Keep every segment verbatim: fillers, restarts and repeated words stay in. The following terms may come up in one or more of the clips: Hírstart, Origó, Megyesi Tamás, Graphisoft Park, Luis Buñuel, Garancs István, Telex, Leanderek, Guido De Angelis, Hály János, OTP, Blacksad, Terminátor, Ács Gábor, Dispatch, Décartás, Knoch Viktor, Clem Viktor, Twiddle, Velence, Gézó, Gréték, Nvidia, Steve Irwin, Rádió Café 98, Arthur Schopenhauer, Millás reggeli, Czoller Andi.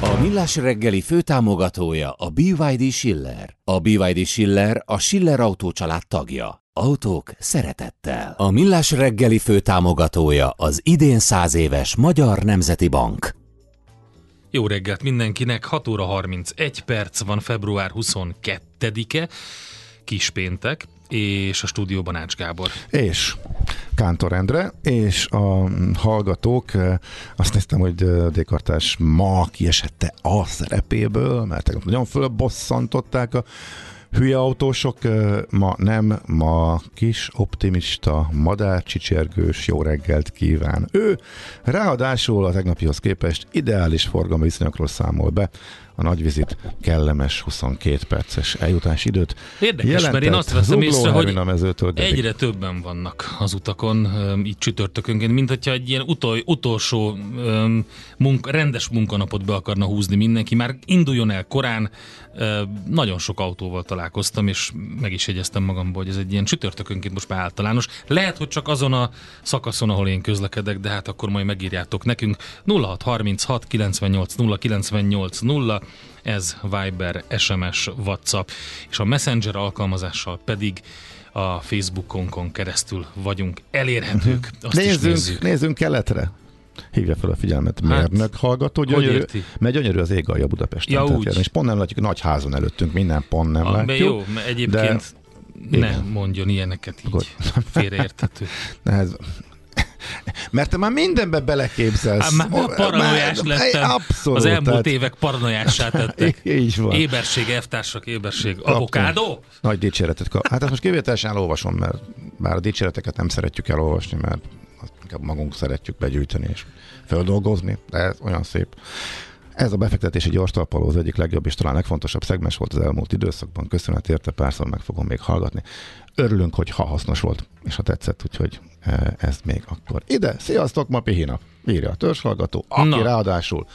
A Millás reggeli főtámogatója a bé ipszilon dé Schiller. A bé ipszilon dé Schiller a Schiller autócsalád tagja. Autók szeretettel. A Millás reggeli főtámogatója az idén száz éves Magyar Nemzeti Bank. Jó reggelt mindenkinek, hat óra harmincegy perc van, február huszonkettedike, kispéntek. És a stúdióban Ács Gábor. És Kántor Endre, és a hallgatók, azt néztem, hogy Décartás ma kiesette a szerepéből, mert nagyon fölbosszantották a hülye autósok, ma nem, ma kis optimista, madárcsicsergős jó reggelt kíván. Ő ráadásul a tegnapihoz képest ideális forgalmi viszonyokról számol be. A nagyvizit kellemes huszonkettő perces eljutás időt. Érdekes, jelentett, mert én azt veszem észre, hogy egyre többen vannak az utakon, így csütörtökönként, mint hogyha egy ilyen utol, utolsó munka, rendes munkanapot be akarna húzni mindenki. Már induljon el korán, nagyon sok autóval találkoztam, és meg is jegyeztem magamból, hogy ez egy ilyen csütörtökönként most már általános. Lehet, hogy csak azon a szakaszon, ahol én közlekedek, de hát akkor majd megírjátok nekünk. nulla hat harminchat kilencvennyolc nulla kilencvennyolc nulla. Ez Viber, es em es, WhatsApp, és a Messenger alkalmazással pedig a Facebookonkon keresztül vagyunk elérhetők. Azt nézzünk, nézzük. nézzünk keletre. Hívja fel a figyelmet, mérnök hát, hallgató, gyönyörű, mert gyönyörű az ég alja Budapesten. Ja, és pont nem látjuk, nagy házon előttünk, minden pont nem a, látjuk. Jó, egyébként de, ne igen. Mondjon ilyeneket így, félreérthető. Ez... Mert te már mindenbe beleképzelsz. Á, már paranoiás lettem. Abszolút, az elmúlt tehát... évek paranoiássá tettek. Így van. Éberség, elvtársak, éberség. Avokádó? Nagy dicséretet kap. Hát ezt most kivételesen elolvasom, mert bár a dicséreteket nem szeretjük elolvasni, mert inkább magunk szeretjük begyűjteni és feldolgozni, de ez olyan szép. Ez a befektetési gyors talpaló az egyik legjobb és talán legfontosabb szegmens volt az elmúlt időszakban. Köszönet érte, párszor meg fogom még hallgatni. Örülünk, hogy ha hasznos volt, és ha tetszett, úgyhogy ez még akkor ide. Sziasztok, ma pihina, írja a törzshallgató, aki na. Ráadásul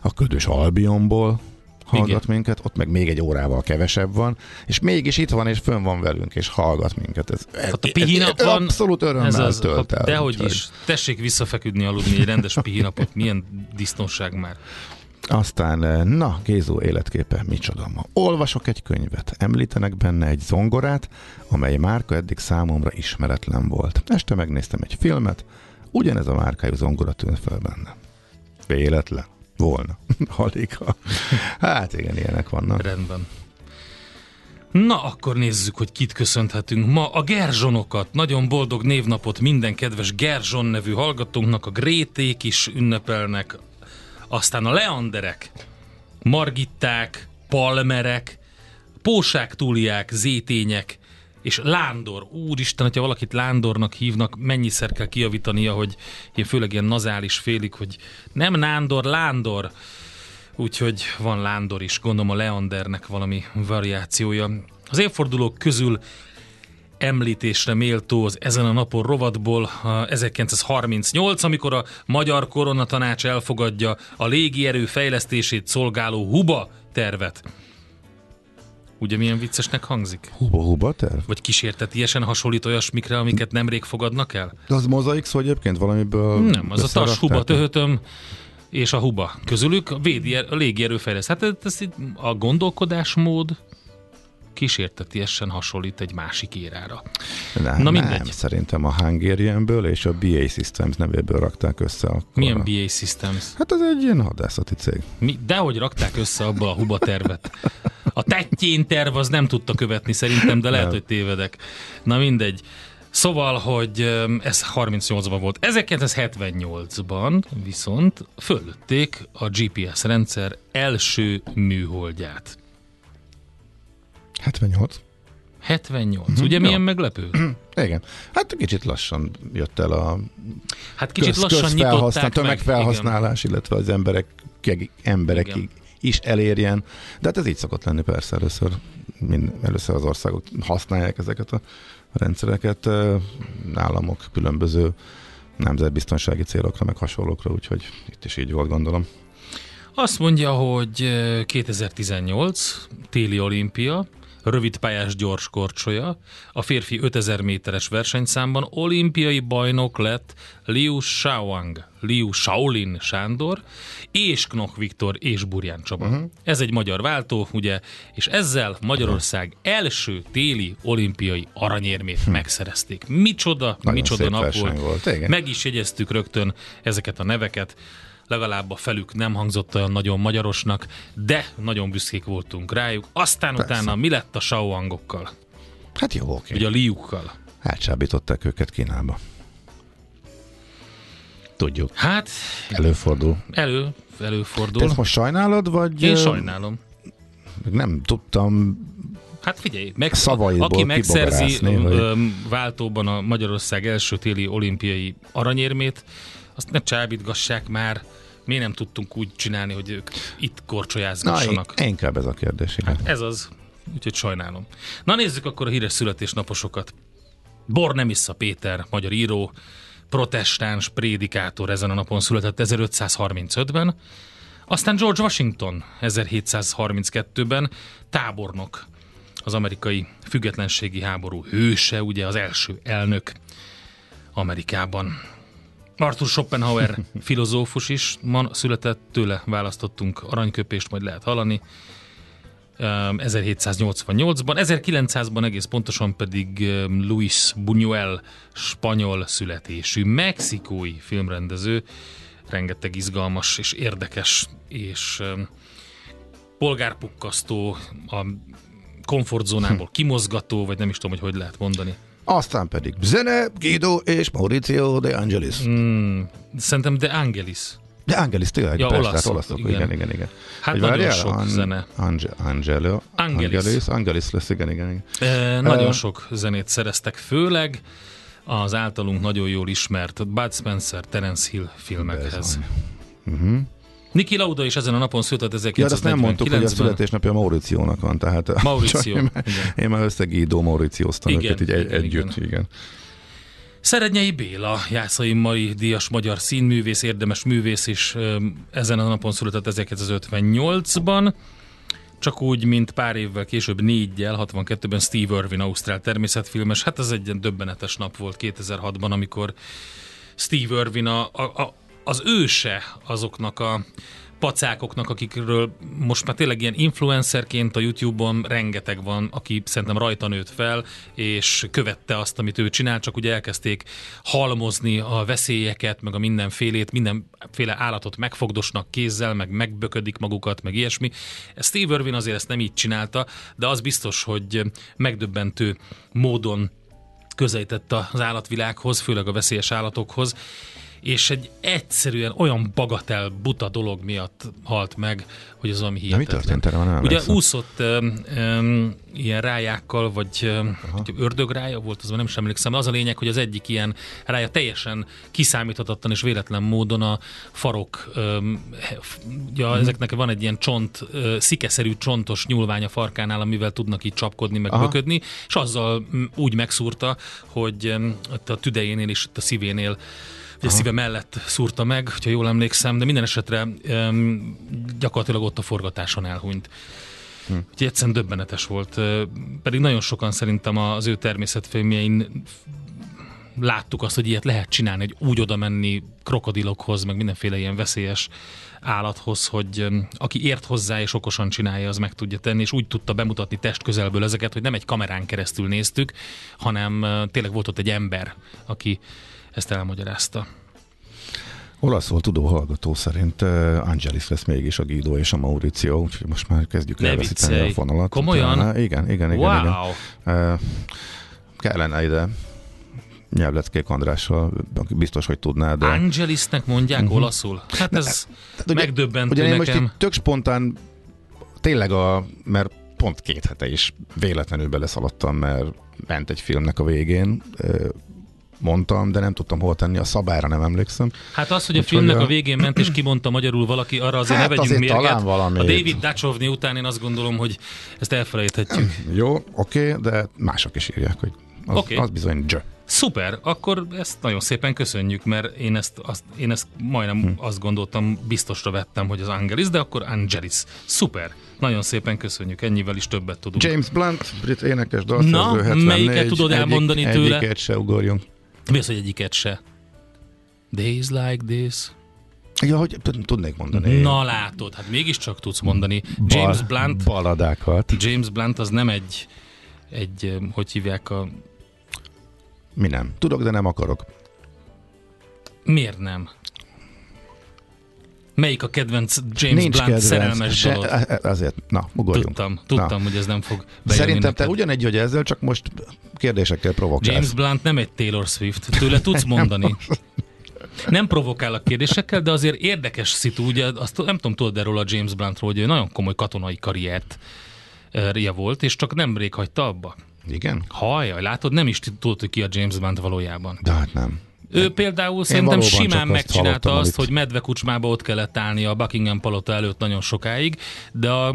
a ködös Albionból hallgat igen. minket, ott meg még egy órával kevesebb van, és mégis itt van, és fönn van velünk, és hallgat minket. Ez, ez, hát a pihinap van, abszolút örömmel tölt el. Dehogy úgyhogy. Is, tessék visszafeküdni aludni egy rendes pihinapot, milyen disznóság már. Aztán, na, Gézó életképe, micsoda ma. Olvasok egy könyvet, említenek benne egy zongorát, amely márka eddig számomra ismeretlen volt. Este megnéztem egy filmet, ugyanez a márkájú zongora tűnt fel benne. Véletlen volna. Aligha. Hát igen, ilyenek vannak. Rendben. Na, akkor nézzük, hogy kit köszönhetünk ma. A Gerzsonokat, nagyon boldog névnapot minden kedves Gerzson nevű hallgatónknak, a Gréték is ünnepelnek. Aztán a Leanderek, Margitták, Palmerek, Pósáktúliák, zétények, és Lándor. Úristen, hogyha valakit Lándornak hívnak, mennyiszer kell kijavítania, hogy én főleg ilyen nazális félig, hogy nem Nándor, Lándor. Úgyhogy van Lándor is, gondolom a Leandernek valami variációja. Az évfordulók közül említésre méltó az ezen a napon rovatból ezerkilencszázharmincnyolc, amikor a Magyar Koronatanács elfogadja a légierő fejlesztését szolgáló Huba tervet. Ugye milyen viccesnek hangzik? Huba-huba terv? Vagy kísértetiesen hasonlít olyasmikre, amiket nemrég fogadnak el? De az mozaik szó egyébként valamiből... Nem, az a tas, huba, töhötöm és a huba. Közülük a, a légierőfejlesz. Hát ez a gondolkodásmód kísértetiesen hasonlít egy másik érára. Nem, Na mindegy. Nem, szerintem a Hungarianből és a bé á Systems nevéből rakták össze. Akkor milyen a... bé á Systems? Hát ez egy ilyen hadászati cég. Mi? Dehogy rakták össze abba a huba tervet. A tettjén terv az nem tudta követni szerintem, de lehet, nem. hogy tévedek. Na mindegy. Szóval, hogy ez harmincnyolcban volt. ezerkilencszázhetvennyolcban viszont föllőtték a gé pé es rendszer első műholdját. hetvennyolc hetvennyolc Mm-hmm. Ugye milyen ja. meglepő? Igen. Hát kicsit lassan jött el a hát kicsit köz, lassan nyitották tömegfelhasználás, meg. illetve az emberek, emberekig igen. is elérjen. De hát ez így szokott lenni persze először. Mind, először az országok használják ezeket a rendszereket, államok különböző nemzetbiztonsági célokra, meg hasonlókra, úgyhogy itt is így volt, gondolom. Azt mondja, hogy kétezer-tizennyolc téli olimpia, rövidpályás gyorskorcsolya, a férfi ötezer méteres versenyszámban olimpiai bajnok lett Liu Shaowang, Liu Shaolin Sándor, és Knoch Viktor, és Burján Csaba. Uh-huh. Ez egy magyar váltó, ugye, és ezzel Magyarország első téli olimpiai aranyérmét hm. megszerezték. Micsoda, nagyon micsoda nap volt. volt Meg is jegyeztük rögtön ezeket a neveket. Legalább a felük nem hangzott olyan nagyon magyarosnak, de nagyon büszkék voltunk rájuk. Aztán persze. utána mi lett a Shaowangokkal? Hát jó, oké. Ugye a Liukkal. Elcsábították őket Kínába. Tudjuk. Hát... Előfordul. Elő, előfordul. Te ezt most sajnálod, vagy... Én sajnálom. Nem tudtam... Hát figyelj, meg, aki megszerzi hogy... váltóban a Magyarország első téli olimpiai aranyérmét, azt ne csábítgassák már. Mi nem tudtunk úgy csinálni, hogy ők itt korcsolyázgassanak. Na, inkább ez a kérdés. Hát ez az. Úgyhogy sajnálom. Na nézzük akkor a híres születésnaposokat. Bornemissza Péter, magyar író, protestáns prédikátor ezen a napon született ezerötszázharmincötben. Aztán George Washington ezerhétszázharminckettőben tábornok, az amerikai függetlenségi háború hőse, ugye az első elnök Amerikában. Arthur Schopenhauer filozófus is ma született, tőle választottunk aranyköpést, majd lehet hallani. ezerhétszáznyolcvannyolcban, ezerkilencszázban egész pontosan pedig Luis Buñuel spanyol születésű mexikói filmrendező, rengeteg izgalmas és érdekes és polgárpukkasztó, a komfortzónából kimozgató, vagy nem is tudom, hogy hogy lehet mondani. Aztán pedig zene, Guido és Mauricio De Angelis. Mm, szerintem De Angelis. De Angelis, tényleg. Ja, persze, olaszok, olaszok. Igen, igen, igen. igen. Hát hogy nagyon várjál? sok An- zene. Ange- Angelo. Angelis. Angelis. Angelis lesz, igen, igen. igen. E, nagyon e, sok zenét szereztek, főleg az általunk nagyon jól ismert Bud Spencer, Terence Hill filmekhez. Mhm. Niki Lauda is ezen a napon született ezek. Ja, azt nem mondtuk, hogy a születésnapja Mauriciónak van, tehát Mauricio, én, én már összegídó Mauricióztam őket így egy, együtt. Igen. Igen. Szerednyei Béla, Jászai Mari díjas magyar színművész, érdemes művész is ezen a napon született ezerkilencszázötvennyolcban, csak úgy, mint pár évvel később, néggyel, hatvankettőben Steve Irwin, ausztrál természetfilmes. Hát ez egy döbbenetes nap volt kétezer-hatban, amikor Steve Irwin a, a, a az őse azoknak a pacákoknak, akikről most már tényleg ilyen influencerként a YouTube-on rengeteg van, aki szerintem rajta nőtt fel, és követte azt, amit ő csinál, csak ugye elkezdték halmozni a veszélyeket, meg a mindenfélét, mindenféle állatot megfogdosnak kézzel, meg megböködik magukat, meg ilyesmi. Steve Irwin azért ezt nem így csinálta, de az biztos, hogy megdöbbentő módon közelített az állatvilághoz, főleg a veszélyes állatokhoz, és egy egyszerűen olyan bagatel buta dolog miatt halt meg, hogy az ami hihetetlen. De mi történt erre? Van, ugye úszott um, um, ilyen rájákkal, vagy um, ördögrája volt, azon nem is emlékszem, de az a lényeg, hogy az egyik ilyen rája teljesen kiszámíthatatlan és véletlen módon a farok, um, ja, hmm. ezeknek van egy ilyen csont, uh, szikeszerű csontos nyúlvány a farkánál, amivel tudnak így csapkodni, meg Aha. böködni, és azzal um, úgy megszúrta, hogy um, a tüdejénél és a szívénél Aha. a szíve mellett szúrta meg, hogyha jól emlékszem, de minden esetre um, gyakorlatilag ott a forgatáson elhunyt. Hm. Úgyhogy egyszerűen döbbenetes volt. Pedig nagyon sokan szerintem az ő természetfilmjein láttuk azt, hogy ilyet lehet csinálni, hogy úgy oda menni krokodilokhoz, meg mindenféle ilyen veszélyes állathoz, hogy aki ért hozzá és okosan csinálja, az meg tudja tenni, és úgy tudta bemutatni testközelből ezeket, hogy nem egy kamerán keresztül néztük, hanem tényleg volt ott egy ember, aki ezt elmagyarázta. Olaszul tudó hallgató szerint uh, Angelis lesz mégis a Guido és a Mauricio, úgyhogy most már kezdjük elveszíteni a fonalat. Komolyan? Utána, igen, igen, igen. Wow. igen. Uh, kellene ide Nyelvleckék Andrással, biztos, hogy tudnád. De... Angelisnek mondják uh-huh. olaszul? Hát ez hát, megdöbbentő nekem. Én most itt tök spontán, tényleg a, mert pont két hete is véletlenül beleszaladtam, mert ment egy filmnek a végén, mondtam, de nem tudtam hol tenni, a szabályra nem emlékszem. Hát az, hogy a filmnek a végén ment, és kimondta magyarul valaki, arra azért hát ne vegyünk azért mérget. A David Duchovny után én azt gondolom, hogy ezt elfelejthetjük. Jó, oké, okay, de mások is írják, hogy az, okay. az bizony dzsö. Szuper, akkor ezt nagyon szépen köszönjük, mert én ezt, azt, én ezt majdnem hm. azt gondoltam, biztosra vettem, hogy az Angelis, de akkor Angelis. Szuper, nagyon szépen köszönjük, ennyivel is többet tudunk. James Blunt, brit énekes dalszerző, hetvennégy. Na, melyiket tudod elmondani egyik, tőle? Egyiket se ugorjunk. Mi az, hogy egyiket se? Days like this. Ja, hogy tudnék mondani. Na látod, hát mégiscsak tudsz mondani. James Bal- Blunt. Baladákat. James Blunt az nem egy, egy hogy hívják a... Mi nem? Tudok, de nem akarok. Miért nem? Melyik a kedvenc James Nincs Blunt kedvenc, szerelmes dolog? Azért, na, ugorjunk. Tudtam, tudtam na. hogy ez nem fog bejönni. Szerintem neked. Te ugyanegy vagy ezzel, csak most kérdésekkel provokálsz. James Blunt nem egy Taylor Swift. Tőle tudsz mondani. Nem provokál a kérdésekkel, de azért érdekes szitu, ugye, azt nem tudom, tudod erről a James Bluntról, hogy nagyon komoly katonai karriert uh, volt, és csak nemrég hagyta abba. Igen? Hajjaj, látod, nem is tudod, hogy ki a James Blunt valójában. De hát nem. Ő nem. Például szerintem simán megcsinálta azt, azt hogy medvekucsmába ott kellett állni a Buckingham palota előtt nagyon sokáig, de a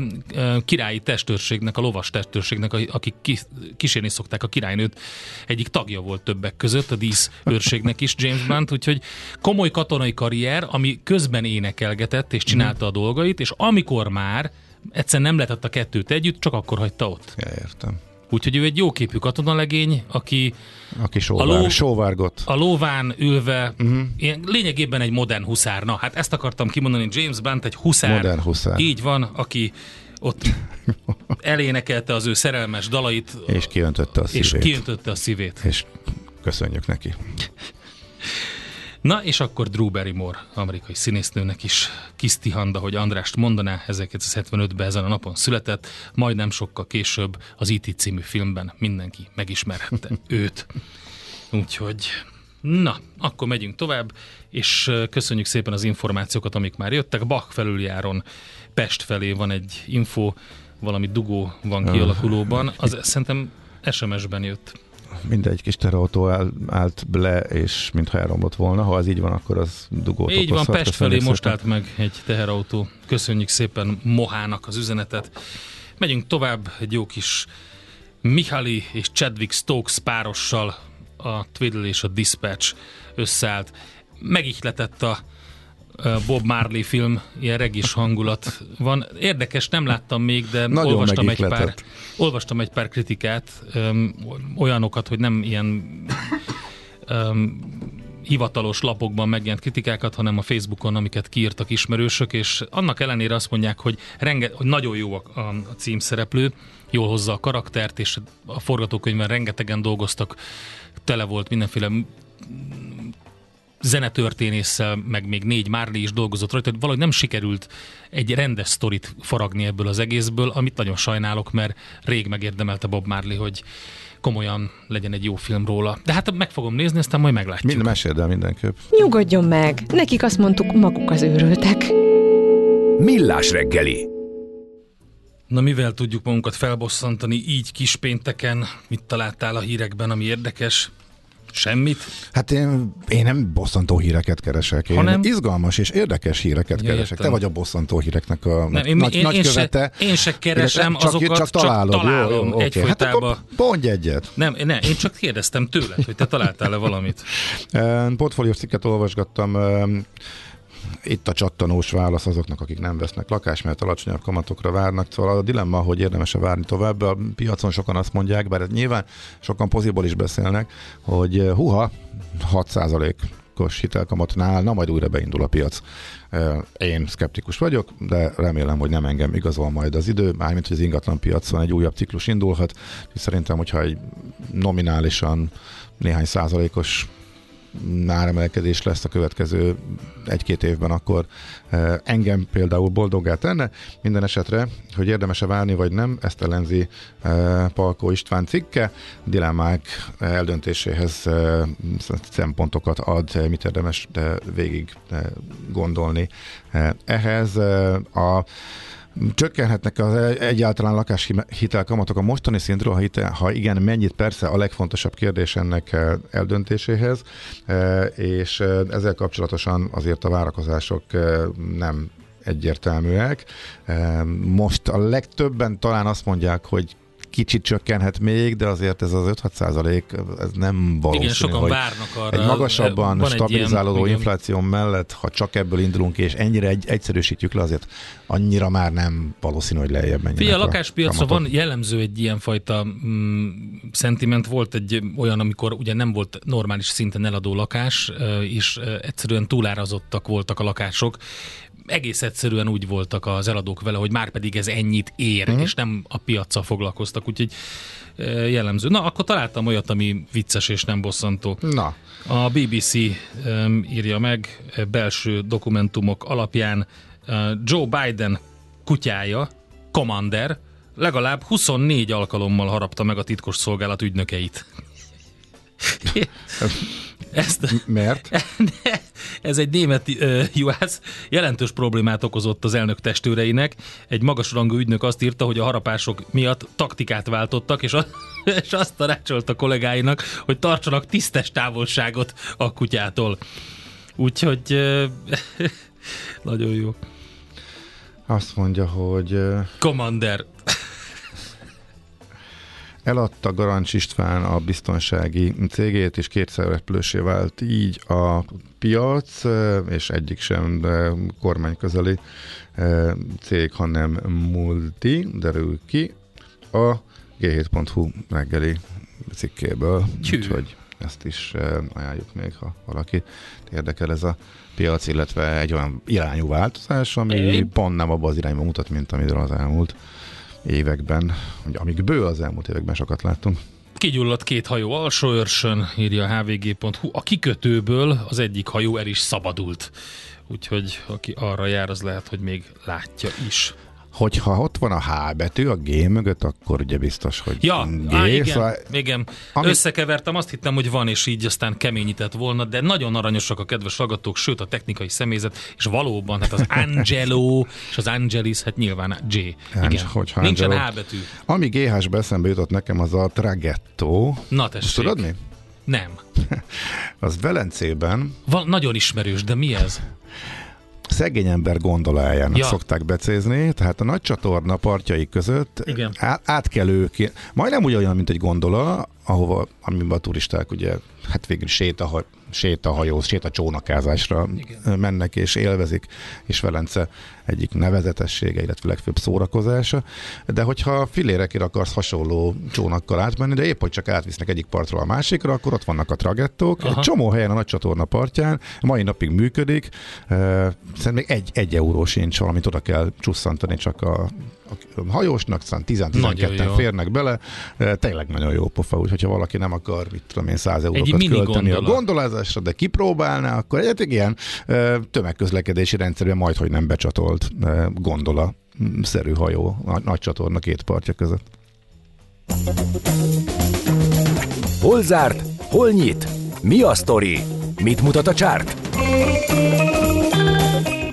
királyi testőrségnek, a lovas testőrségnek, akik kísérni szokták a királynőt, egyik tagja volt többek között, a díszőrségnek is James Blunt, úgyhogy komoly katonai karrier, ami közben énekelgetett és csinálta a dolgait, és amikor már egyszerűen nem lehetett a kettőt együtt, csak akkor hagyta ott. Értem. Úgyhogy ő egy jóképű katonalegény, aki, aki sóvár, a, ló, sóvárgott. a lóván ülve, uh-huh. ilyen, lényegében egy modern huszár. Na, hát ezt akartam kimondani, James Blunt egy huszár. Modern huszár. Így van, aki ott elénekelte az ő szerelmes dalait. És kiöntötte a szívét. És kiöntötte a szívét. És köszönjük neki. Na, és akkor Drew Barrymore, amerikai színésznőnek is kisztihanda, hogy Andrást mondaná, ezerkilencszázhetvenötben ezen a napon született, majdnem sokkal később az í té című filmben mindenki megismerhette őt. Úgyhogy, na, akkor megyünk tovább, és köszönjük szépen az információkat, amik már jöttek. Bach felüljáron Pest felé van egy info, valami dugó van kialakulóban, az szerintem es em es-ben jött. Mindegy, kis teherautó áll, állt le, és mintha elromlott volna. Ha az így van, akkor az dugót okozhat. Így van, Pest felé most állt meg egy teherautó. Köszönjük szépen Mohának az üzenetet. Megyünk tovább egy jó kis Mihaly és Chadwick Stokes párossal. A Twiddle és a Dispatch összeállt. Megihletett a Bob Marley film, ilyen regis hangulat van. Érdekes, nem láttam még, de olvastam egy, pár, olvastam egy pár kritikát, öm, olyanokat, hogy nem ilyen öm, hivatalos lapokban megjelent kritikákat, hanem a Facebookon, amiket kiírtak ismerősök, és annak ellenére azt mondják, hogy, renge, hogy nagyon jó a, a címszereplő, jól hozza a karaktert, és a forgatókönyvben rengetegen dolgoztak, tele volt mindenféle zenetörténésszel, meg még négy Marley is dolgozott rajta, hogy valahogy nem sikerült egy rendes sztorit faragni ebből az egészből, amit nagyon sajnálok, mert rég megérdemelte Bob Marley, hogy komolyan legyen egy jó film róla. De hát meg fogom nézni, aztán majd meglátjuk. Minden meséld el mindenképp. Nyugodjon meg! Nekik azt mondtuk, maguk az őrültek. Millás reggeli. Na, mivel tudjuk magunkat felbosszantani így kispénteken? Mit találtál a hírekben, ami érdekes? Semmit? Hát én, én nem bosszantó híreket keresek, én Hanem... izgalmas és érdekes híreket ja, keresek. Értem. Te vagy a bosszantó híreknek a nem, én, nagy, én, nagy én követe. Se, én se keresem csak, azokat, csak találom, csak találom jó, egyfolytában. Hát mondj egyet. Nem, nem, én csak kérdeztem tőled, hogy te találtál-e valamit. Portfóliós cikket olvasgattam, itt a csattanós válasz azoknak, akik nem vesznek lakást, mert alacsonyabb kamatokra várnak. Szóval a dilemma, hogy érdemes-e várni tovább. A piacon sokan azt mondják, bár nyilván sokan poziból is beszélnek, hogy huha, hat százalékos hitelkamatnál, na majd újra beindul a piac. Én szkeptikus vagyok, de remélem, hogy nem engem igazol majd az idő, mármint, hogy az ingatlan piacon egy újabb ciklus indulhat, és szerintem, hogyha egy nominálisan néhány százalékos áremelkedés lesz a következő egy-két évben, akkor engem például boldoggá tenne. Minden esetre, hogy érdemes-e várni vagy nem, ezt ellenzi Palkó István cikke, dilemmák eldöntéséhez szempontokat ad, mit érdemes végig gondolni. Ehhez a csökkenhetnek az egyáltalán lakáshitel kamatok a mostani szintről, ha, hitel, ha igen, mennyit, persze a legfontosabb kérdés ennek eldöntéséhez, és ezzel kapcsolatosan azért a várakozások nem egyértelműek. Most a legtöbben talán azt mondják, hogy kicsit csökkenhet még, de azért ez az öt-hat százalék, ez nem valószínű. Igen, sokan várnak arra. Egy magasabban egy stabilizálódó ilyen, infláció mellett, ha csak ebből indulunk, és ennyire egy, egyszerűsítjük le, azért annyira már nem valószínű, hogy lejjebb menjenek. A lakáspiacra van jellemző egy ilyenfajta mm, szentiment. Volt egy olyan, amikor ugye nem volt normális szinten eladó lakás, és egyszerűen túlárazottak voltak a lakások. Egész egyszerűen úgy voltak az eladók vele, hogy már pedig ez ennyit ér, mm. és nem a piaccal foglalkoztak, úgyhogy jellemző. Na, akkor találtam olyat, ami vicces és nem bosszantó. Na. A bé bé cé um, írja meg belső dokumentumok alapján, uh, Joe Biden kutyája, Commander, legalább huszonnégy alkalommal harapta meg a titkos szolgálat ügynökeit. Ezt, Mert? Ez egy német ö, juhász jelentős problémát okozott az elnök testőreinek. Egy magasrangú ügynök azt írta, hogy a harapások miatt taktikát váltottak, és, a, és azt tanácsolta kollégáinak, hogy tartsanak tisztes távolságot a kutyától. Úgyhogy ö, nagyon jó. Azt mondja, hogy... Commander... Eladta Garancs István a biztonsági cégét, és kétszer repülősé vált így a piac, és egyik sem kormányközeli cég, hanem multi, derül ki a gé hét pont hú reggeli cikkéből. Csű. Úgyhogy ezt is ajánljuk még, ha valaki érdekel ez a piac, illetve egy olyan irányú változás, ami é. pont nem abba az irányba mutat, mint amiről az elmúlt években, amikből az elmúlt években sokat láttunk. Kigyulladt két hajó Alsóörsön, írja a hvg.hu. A kikötőből az egyik hajó el is szabadult. Úgyhogy aki arra jár, az lehet, hogy még látja is. Hogyha ott van a H betű a G mögött, akkor ugye biztos, hogy ja, G. Á, igen, szóval... igen. Ami... összekevertem, azt hittem, hogy van, és így aztán keményített volna, de nagyon aranyosak a kedves hallgatók, sőt a technikai személyzet, és valóban, hát az Angelo és az Angelis, hát nyilván J. Igen, hogyha nincsen Angelo. H betű. Ami G H-s beszembe jutott nekem, az a tragettó. Na tessék. Most tudod mi? Nem. Az Velencében. Val- nagyon ismerős, de mi ez? Szegény ember gondolájának ja. szokták becézni, tehát a nagy csatorna partjai között á- átkelő, ki- majdnem ugyanolyan, mint egy gondola, ahova, amiben a turisták ugye, hát végül sétaha- sétahajóz, sétacsónakázásra igen. mennek és élvezik, és Velence egyik nevezetessége, illetve legfőbb szórakozása, de hogyha filérekért akarsz hasonló csónakkal átmenni, de épp hogy csak átvisznek egyik partról a másikra, akkor ott vannak a tragettók. Aha. Egy csomó helyen a nagy csatorna partján, mai napig működik, szerintem még egy, egy euró sincs, valamit oda kell csusszantani csak a, a hajósnak, tíz-tizenketten férnek bele, tényleg nagyon jó pofa, úgyhogy ha valaki nem akar, mit tudom én, száz eurókat költeni gondola. a gondolázásra, de kipróbálná, akkor egy ilyen tömegközlekedési rendszerben majdhogy nem becsatol gondola-szerű hajó a nagy csatorna két partja között. Hol zárt? Hol nyit? Mi a sztori? Mit mutat a csárt?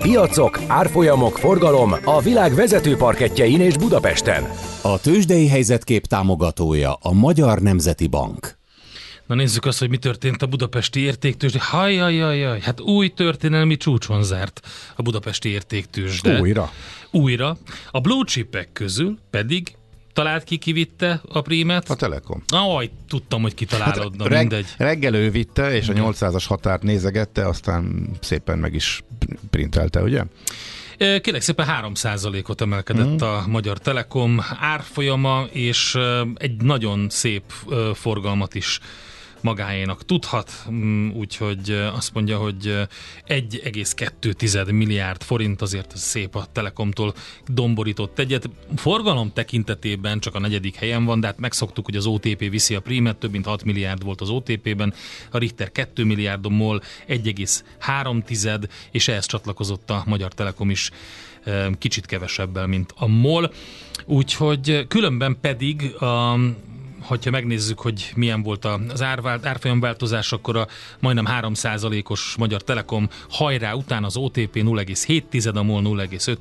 Piacok, árfolyamok, forgalom a világ vezető parkettjein és Budapesten. A tőzsdei helyzetkép támogatója a Magyar Nemzeti Bank. Na nézzük azt, hogy mi történt a budapesti értéktőzsde. Hajjajjajjaj, hát új történelmi csúcson zárt a budapesti értéktőzsde. Újra. Újra. A blue chipek közül pedig talált ki, kivitte a prímet? A Telekom. Aj, tudtam, hogy kitalálod, hát reg- mindegy. Reggel ő vitte, és a nyolcszázas határt nézegette, aztán szépen meg is printelte, ugye? Kérlek szépen három százalékot emelkedett mm. a Magyar Telekom árfolyama, és egy nagyon szép forgalmat is magáénak tudhat, úgyhogy azt mondja, hogy egy egész kettő milliárd forint, azért szép a Telekomtól domborított egyet. Forgalom tekintetében csak a negyedik helyen van, de hát megszoktuk, hogy az o té pé viszi a prímet, több mint hat milliárd volt az o té pében, a Richter két milliárd, a MOL egy egész három tized, és ehhez csatlakozott a Magyar Telekom is kicsit kevesebbel, mint a MOL. Úgyhogy különben pedig a hogyha megnézzük, hogy milyen volt az árfolyamváltozás, akkor a majdnem három százalékos Magyar Telekom hajrá után az o té pé nulla egész hét tized, a MOL nulla egész öt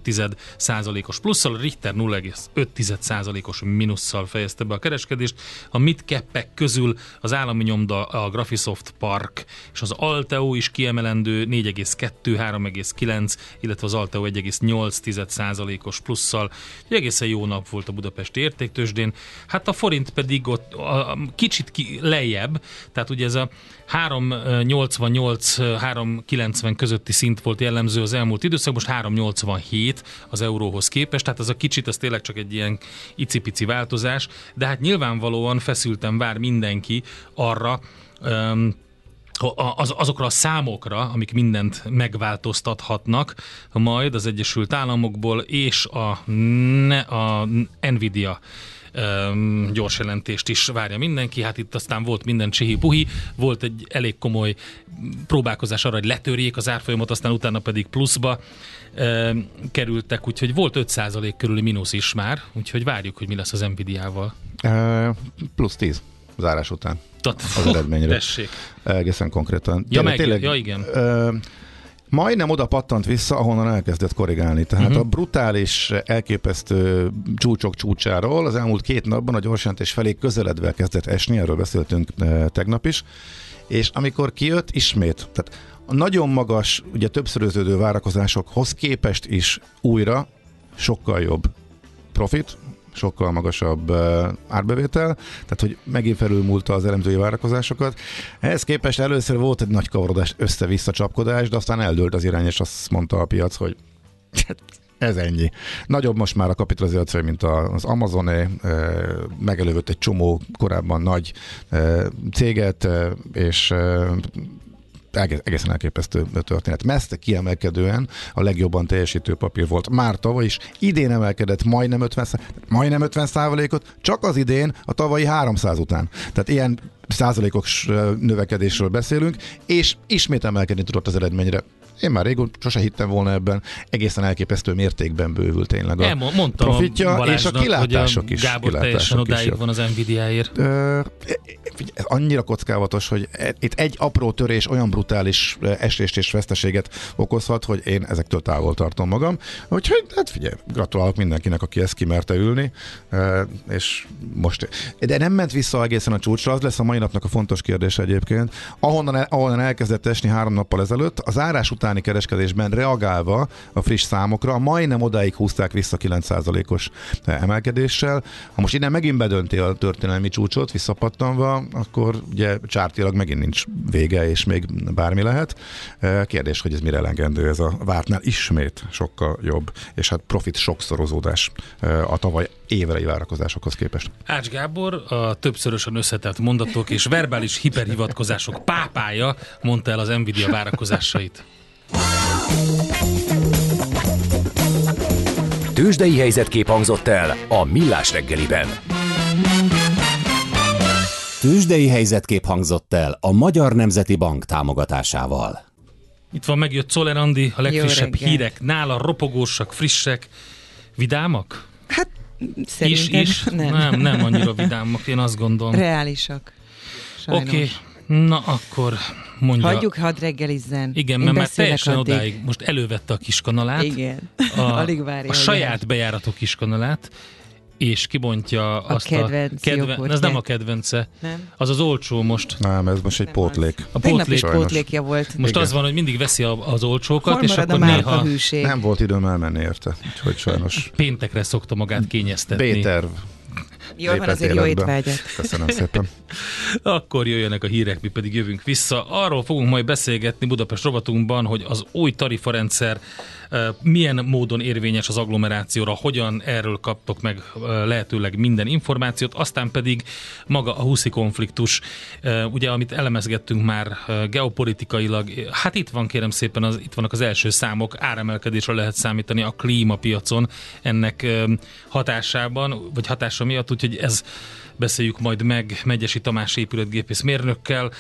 százalékos plusszal, a Richter nulla egész öt százalékos minusszal fejezte be a kereskedést. A midcapek közül az állami nyomda, a Graphisoft Park és az Alteo is kiemelendő négy egész kettő, három egész kilenc, illetve az Alteo egy egész nyolc százalékos plusszal. Egészen jó nap volt a budapesti értéktőzsdén. Hát a forint pedig ott a, a, kicsit ki, lejjebb, tehát ugye ez a három nyolcvannyolc három kilencven közötti szint volt jellemző az elmúlt időszak, most három nyolcvanhét az euróhoz képest, tehát az a kicsit, az tényleg csak egy ilyen icipici változás, de hát nyilvánvalóan feszülten vár mindenki arra, um, Az, azokra a számokra, amik mindent megváltoztathatnak majd az Egyesült Államokból, és a, ne, a Nvidia um, gyors jelentést is várja mindenki. Hát itt aztán volt minden csihi-puhi, volt egy elég komoly próbálkozás arra, hogy letörjék az árfolyamot, aztán utána pedig pluszba um, kerültek, úgyhogy volt öt százalék körüli mínusz is már, úgyhogy várjuk, hogy mi lesz az Nvidia-val. Uh, plusz tíz zárás után. Tehát, az eredményre. Tessék. Egészen konkrétan. Ja, meg, tényleg, ja igen. Ö, majdnem oda pattant vissza, ahonnan elkezdett korrigálni. Tehát uh-huh. a brutális, elképesztő csúcsok csúcsáról az elmúlt két napban a gyorsjelentés felé közeledve kezdett esni, erről beszéltünk e, tegnap is, és amikor kijött, ismét. Tehát a nagyon magas, ugye többszöröződő várakozásokhoz képest is újra sokkal jobb profit, sokkal magasabb uh, árbevétel, tehát hogy megint felülmúlta az elemzői várakozásokat. Ehhez képest először volt egy nagy kavarodás, össze-vissza csapkodás, de aztán eldőlt az irány, és azt mondta a piac, hogy ez ennyi. Nagyobb most már a kapitalizáció, mint az Amazoné, megelővött egy csomó korábban nagy céget, és egészen elképesztő történet. Messze kiemelkedően a legjobban teljesítő papír volt már tavaly is. Idén emelkedett majdnem ötven százalékot, csak az idén a tavalyi háromszáz után. Tehát ilyen százalékos növekedésről beszélünk, és ismét emelkedni tudott az eredményre. Én már rég sose hittem volna ebben, egészen elképesztő mértékben bővült tényleg a Elmondtam profitja, a és a kilátások is. Gábor kilátások teljesen is odáig jött. Van az Nvidia-ért. Ö, ez annyira kockávatos, hogy itt egy apró törés olyan brutális esést és veszteséget okozhat, hogy én ezektől távol tartom magam. Úgyhogy hát figyelj, gratulálok mindenkinek, aki ezt kimerte ülni, és most. De nem ment vissza egészen a csúcsra, az lesz a mai napnak a fontos kérdés egyébként. Ahonnan, el, ahonnan elkezdett esni három nappal ezelőtt, az árás után kereskedésben reagálva a friss számokra, majdnem odáig húzták vissza kilenc százalékos emelkedéssel. Ha most innen megint bedönti a történelmi csúcsot, visszapattanva, akkor ugye csártilag megint nincs vége, és még bármi lehet. Kérdés, hogy ez mire elegendő, ez a vártnál ismét sokkal jobb, és hát profit sokszorozódás a tavaly évelei várakozásokhoz képest. Ács Gábor, a többszörösen összetett mondatok és verbális hiperhivatkozások pápája mondta el az Nvidia várakozásait. Tőzsdei helyzetkép hangzott el a Millás reggeliben. Tőzsdei helyzetkép hangzott el a Magyar Nemzeti Bank támogatásával. Itt van, megjött Czoller Andi, a legfrissebb hírek nála, ropogósak, frissek, vidámak? Hát szerintem is, is? Nem. nem. Nem annyira vidámak, én azt gondolom. Reálisak. Oké. Okay. Na akkor mondja. Hagyjuk, hadd reggelizzen. Igen, mert már teljesen addig. Odáig most elővette a kiskanalát. Igen, a, alig várja. A saját bejáratú kiskanalát, és kibontja a azt kedvenc a... Kedven, ez nem a kedvence. Nem. Az az olcsó most. Nem, ez most egy nem pótlék. Az. A pótlék. pótlékja volt. Most igen. Az van, hogy mindig veszi a, az olcsókat, hol és akkor néha... Nem volt időm elmenni érte, úgyhogy sajnos. Péntekre szokta magát kényeztetni. B-terv. Jól van, azért életben. Jó étvágyat. Köszönöm szépen. Akkor jöjjenek a hírek, mi pedig jövünk vissza. Arról fogunk majd beszélgetni Budapest rovatunkban, hogy az új tarifarendszer milyen módon érvényes az agglomerációra, hogyan, erről kaptok meg lehetőleg minden információt, aztán pedig maga a huszi konfliktus, ugye, amit elemezgettünk már geopolitikailag, hát itt van, kérem szépen, az, itt vannak az első számok, áremelkedésre lehet számítani a klímapiacon ennek hatásában, vagy hatása miatt, úgyhogy ez beszéljük majd meg Megyesi Tamás épületgépészmérnökkel,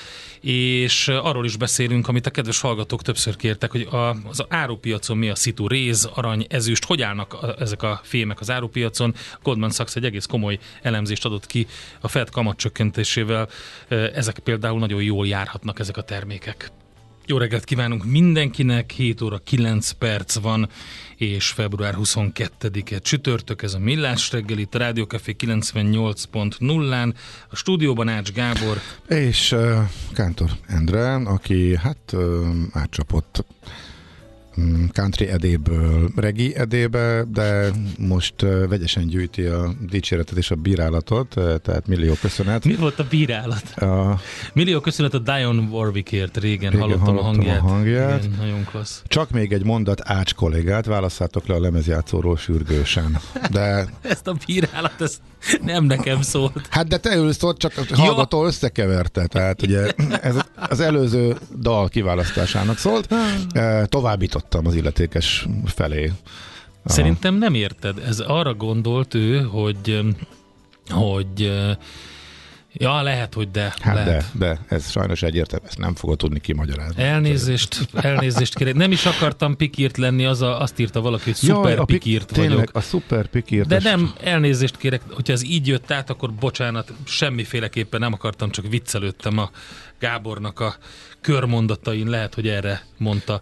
és arról is beszélünk, amit a kedves hallgatók többször kértek, hogy az árupiacon mi a szitu, réz, arany, ezüst, hogy állnak a, ezek a fémek az árupiacon. Goldman Sachs egy egész komoly elemzést adott ki a Fed kamatcsökkentésével. Ezek például nagyon jól járhatnak, ezek a termékek. Jó reggelt kívánunk mindenkinek, hét óra kilenc perc van, és február huszonkettedike csütörtök, ez a Millás reggel, itt a Rádió Café kilencvennyolc pont nullán, a stúdióban Ács Gábor. És uh, Kántor Endre, aki hát uh, átcsapott um, country edéből regi edébe, de most uh, vegyesen gyűjti a dicséretet és a bírálatot, uh, tehát millió köszönet. Mi volt a bírálat? A... Millió köszönet a Dionne Warwickért, régen, régen hallottam, hallottam a hangját. A hangját. Igen, nagyon klassz. Csak még egy mondat Ács kollégát, válasszátok le a lemezjátszóról sürgősen. De... ezt a bírálat, ez nem nekem szólt. Hát de te ülsz ott, csak a hallgató összekeverte, tehát ugye ez az előző dal kiválasztásának szólt, uh, továbbítottam az illetékes felé. Aha. Szerintem nem érted, ez arra gondolt ő, hogy hogy ja, lehet, hogy de. Hát lehet. de, de, ez sajnos egyértelmű, ezt nem fogod tudni kimagyarázni. Elnézést, elnézést kérek. Nem is akartam pikírt lenni, az a, azt írta valaki, hogy szuper pikírt vagyok. Tényleg, a szuper pikírt. De nem, elnézést kérek, hogyha ez így jött át, akkor bocsánat, semmiféleképpen nem akartam, csak viccelődtem a Gábornak a körmondatain, lehet, hogy erre mondta.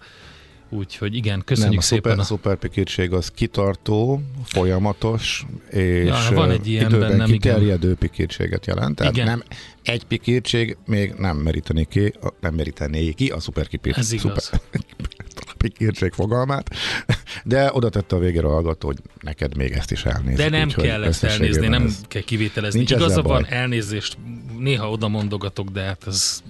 Úgyhogy igen, köszönjük nem, a szépen. Szuper, a szuperpikítség az kitartó, folyamatos, és ja, van egy ilyen időben bennem, kiterjedő igen. pikítséget jelent. Tehát igen. nem egy pikítség még nem meríteni ki, nem meríteni ki a szuperpikítség fogalmát, de oda tette a végére a hallgató, hogy neked még ezt is elnézni. De nem úgy, kell ezt elnézni, nem ez... kell kivételezni. Igaza van, elnézést, néha oda mondogatok, de hát ez...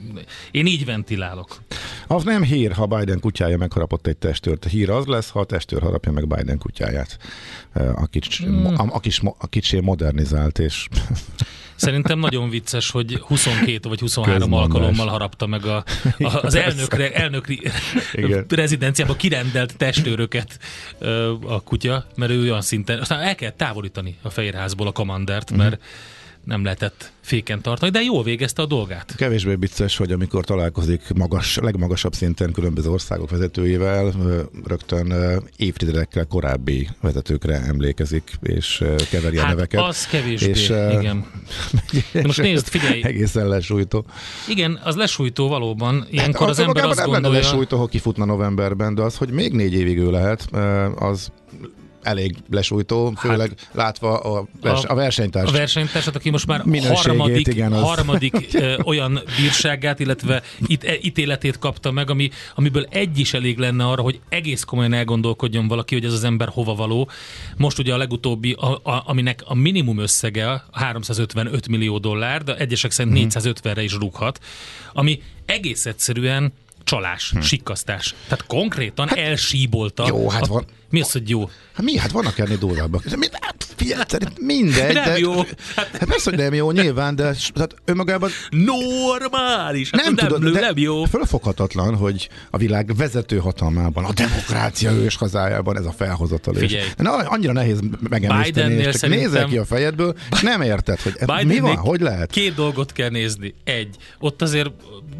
én így ventilálok. Az nem hír, ha Biden kutyája megharapott egy testőrt. Hír az lesz, ha a testőr harapja meg Biden kutyáját. A, kics, hmm. a, a, kis, a kicsé modernizált, és... Szerintem nagyon vicces, hogy huszonkét vagy huszonhárom közmondás. Alkalommal harapta meg a, a, az elnökre, elnökri rezidenciába kirendelt testőröket a kutya, mert ő olyan szinten... Aztán el kell távolítani a Fehérházból a Commandert, mert hmm. nem lehetett féken tartani, de jól végezte a dolgát. Kevésbé vicces, hogy amikor találkozik magas, legmagasabb szinten különböző országok vezetőivel, rögtön évtizedekkel korábbi vezetőkre emlékezik, és keveri hát a neveket. Hát az kevésbé, és, igen. De most nézd, figyelj! Egészen lesújtó. Igen, az lesújtó valóban. Ilyenkor hát, az ember azt gondolja... Nem lenne lesújtó, ha kifutna novemberben, de az, hogy még négy évig ő lehet, az... elég lesújtó, főleg hát, látva a, vers, a, a versenytársat. A versenytársat, aki most már harmadik, igen, az... harmadik ö, olyan bírságát, illetve it, ítéletét kapta meg, ami, amiből egy is elég lenne arra, hogy egész komolyan elgondolkodjon valaki, hogy ez az ember hova való. Most ugye a legutóbbi, a, a, aminek a minimum összege háromszázötvenöt millió dollár, de egyesek szerint hmm. négyszázötvenre is rúghat, ami egész egyszerűen csalás, hmm. sikkasztás. Tehát konkrétan hát, elsíbolta. Jó, hát van. A, mi az, hogy jó? Hát mi? Hát vannak ennél durvábbak. Mindegy. Nem de, jó. Hát, hát persze, hogy nem jó, nyilván, de hát önmagában... Normális. Hát nem, nem tudod, nem jó. Fölfoghatatlan, hogy a világ vezető hatalmában, a demokrácia ős hazájában ez a felhozatal. Figyelj. És, na, annyira nehéz megemészteni, és csak nézel ki a fejedből, és nem érted, hogy Biden mi van, hogy lehet. Két dolgot kell nézni. Egy, ott azért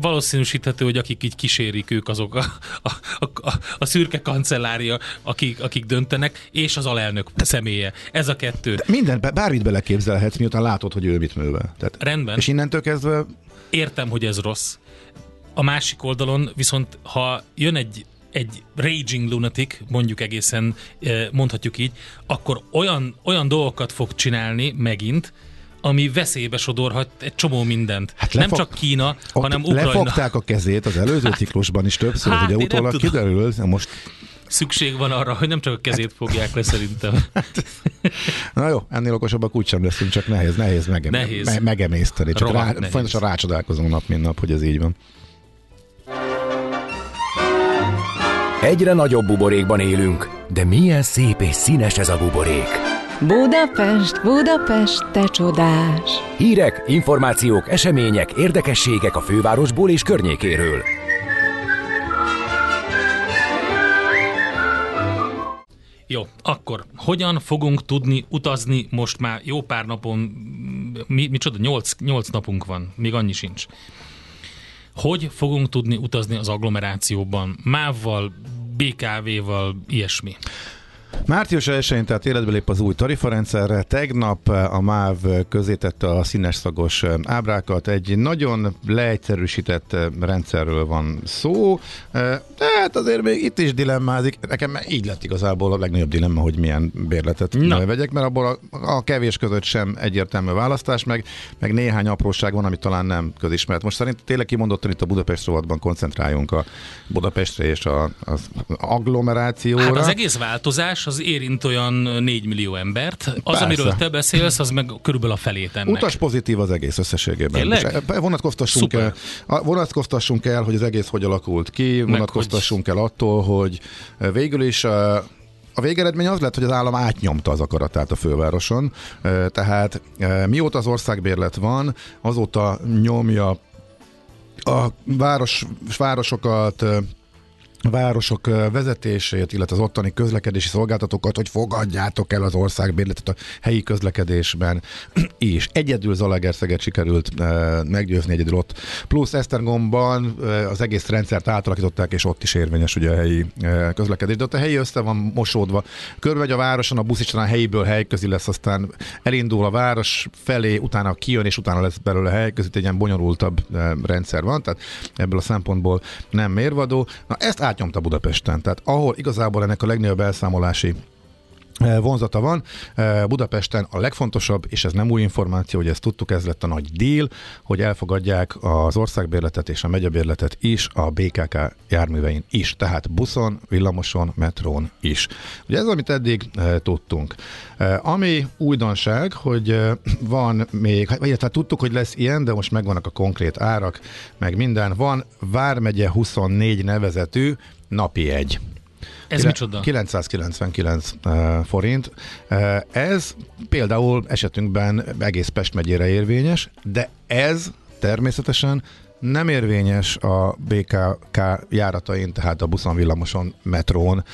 valószínűsíthető, hogy akik így kísérik, ők azok a, a, a, a, a szürke kancellária, akik akik döntenek, és az alelnök személye. Ez a kettő. De minden, bármit beleképzelhetsz, miután látod, hogy ő mit művel. Tehát, rendben. És innentől kezdve... Értem, hogy ez rossz. A másik oldalon viszont, ha jön egy, egy raging lunatic, mondjuk egészen, mondhatjuk így, akkor olyan, olyan dolgokat fog csinálni megint, ami veszélybe sodorhat egy csomó mindent. Hát lefog... Nem csak Kína, hanem Ukrajna. Lefogták a kezét az előző ciklusban is többször, hát, ugye utólag kiderül, most... szükség van arra, hogy nem csak a kezét fogják le szerintem. Na jó, ennél okosabbak úgy sem leszünk, csak nehéz, nehéz, megem- nehéz. Me- megemészteni. Csak rá, nehéz. Fontosan rácsodálkozunk nap, mint nap, hogy ez így van. Egyre nagyobb buborékban élünk, de milyen szép és színes ez a buborék. Budapest, Budapest, te csodás! Hírek, információk, események, érdekességek a fővárosból és környékéről. Jó, akkor hogyan fogunk tudni utazni most már jó pár napon, mi, micsoda, nyolc napunk van, még annyi sincs. Hogy fogunk tudni utazni az agglomerációban? mávval, bé ká vével, ilyesmi. március elsején tehát életbe lép az új tarifarendszerre. Tegnap a MÁV közé tette a színes szagos ábrákat. Egy nagyon leegyszerűsített rendszerről van szó. Tehát azért még itt is dilemmázik. Nekem így lett igazából a legnagyobb dilemma, hogy milyen bérletet Na. vegyek, mert abból a, a kevés között sem egyértelmű választás, meg, meg néhány apróság van, ami talán nem közismert. Most szerintem tényleg kimondottan itt a Budapest rovatban koncentráljunk a Budapestre és a, az agglomerációra. Hát az egész változás az érint olyan négy millió embert. Az, Persze. amiről te beszélsz, az meg körülbelül a felét ennek. Utas pozitív az egész összességében. Tényleg? Vonatkoztassunk el, vonatkoztassunk el, hogy az egész hogy alakult ki, vonatkoztassunk el attól, hogy végül is a A végeredmény az lett, hogy az állam átnyomta az akaratát a fővároson. Tehát mióta az országbérlet van, azóta nyomja a város, városokat, városok vezetését, illetve az ottani közlekedési szolgáltatókat, hogy fogadjátok el az országbérletet a helyi közlekedésben, és egyedül Zalaegerszeget sikerült meggyőzni, egyedül ott. Plusz Esztergomban az egész rendszert átalakították, és ott is érvényes ugye a helyi közlekedés, de ott a helyi össze van mosódva. Körülmegy a városon, a busz is talán helyből helyközi lesz, aztán elindul a város felé, utána kijön, és utána lesz belőle helyközi, egy ilyen bonyolultabb rendszer van, tehát ebből a szempontból nem mérvadó. Na, ezt átnyomta Budapesten, tehát ahol igazából ennek a legnagyobb elszámolási vonzata van, Budapesten a legfontosabb, és ez nem új információ, hogy ezt tudtuk, ez lett a nagy deal, hogy elfogadják az országbérletet és a megyebérletet is, a bé ká ká járművein is, tehát buszon, villamoson, metrón is. Ugye ez, amit eddig tudtunk. Ami újdonság, hogy van még, illetve tudtuk, hogy lesz ilyen, de most megvannak a konkrét árak, meg minden. Van Vármegye huszonnégy nevezetű napi egy. Ez micsoda? kilencszázkilencvenkilenc uh, forint. Uh, ez például esetünkben egész Pest megyére érvényes, de ez természetesen nem érvényes a bé ká ká járatain, tehát a buszon, villamoson, metrón,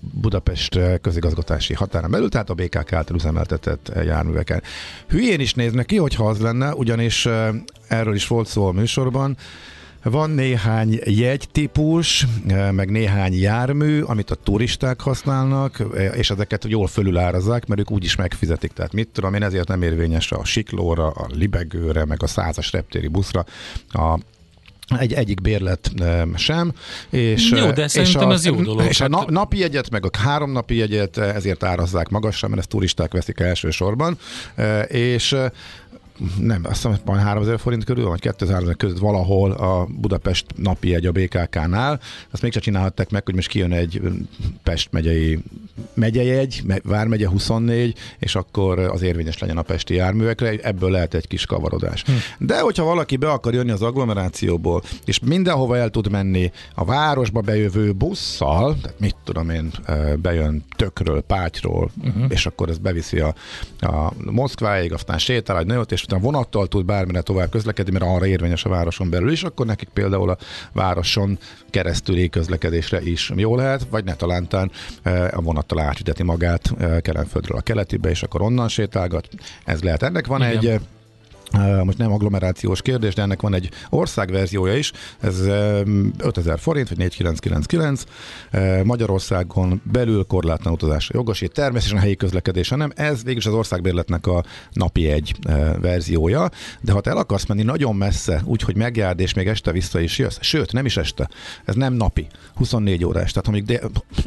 Budapest közigazgatási határán belül, tehát a bé ká ká által üzemeltetett járműveken. Hülyén is néznek ki, hogyha az lenne, ugyanis erről is volt szó a műsorban. Van néhány jegytípus, meg néhány jármű, amit a turisták használnak, és ezeket jól fölülárazzák, mert ők úgyis megfizetik. Tehát mit tudom én, ezért nem érvényes a siklóra, a libegőre, meg a százas reptéri buszra a Egy, egyik bérlet sem. És, jó, de szerintem ez jó dolog. És a na, napi jegyet, meg a három napi jegyet ezért árazzák magasra, mert ezt turisták veszik elsősorban. És nem, azt hiszem, hogy háromezer forint körül, vagy kétezer között valahol a Budapest napi jegy a bé ká ká-nál. Azt mégsem csinálhatták meg, hogy most kijön egy Pest megyei megyejegy, Vármegye huszonnégy, és akkor az érvényes legyen a pesti járművekre, ebből lehet egy kis kavarodás. Hm. De hogyha valaki be akar jönni az agglomerációból, és mindenhova el tud menni a városba bejövő busszal, tehát mit tudom én, bejön Tökről, Pátyról, uh-huh. és akkor ez beviszi a, a Moszkváig, aztán sétál egy nagyot, és utána vonattal tud bármire tovább közlekedni, mert arra érvényes a városon belül is, akkor nekik például a városon keresztüli közlekedésre is jó lehet, vagy ne talántán a vonattal átüteti magát Kelenföldről a keletibe, és akkor onnan sétálgat. Ez lehet. Ennek van Igen. egy most nem agglomerációs kérdés, de ennek van egy országverziója is, ez ötezer forint, vagy négyezer-kilencszázkilencvenkilenc, Magyarországon belül korlátlan utazásra jogosít, természetesen a helyi közlekedés, hanem ez végül is az országbérletnek a napi egy verziója, de ha te el akarsz menni nagyon messze, úgyhogy megjárd, és még este vissza is jössz, sőt, nem is este, ez nem napi, huszonnégy órás, tehát amíg de,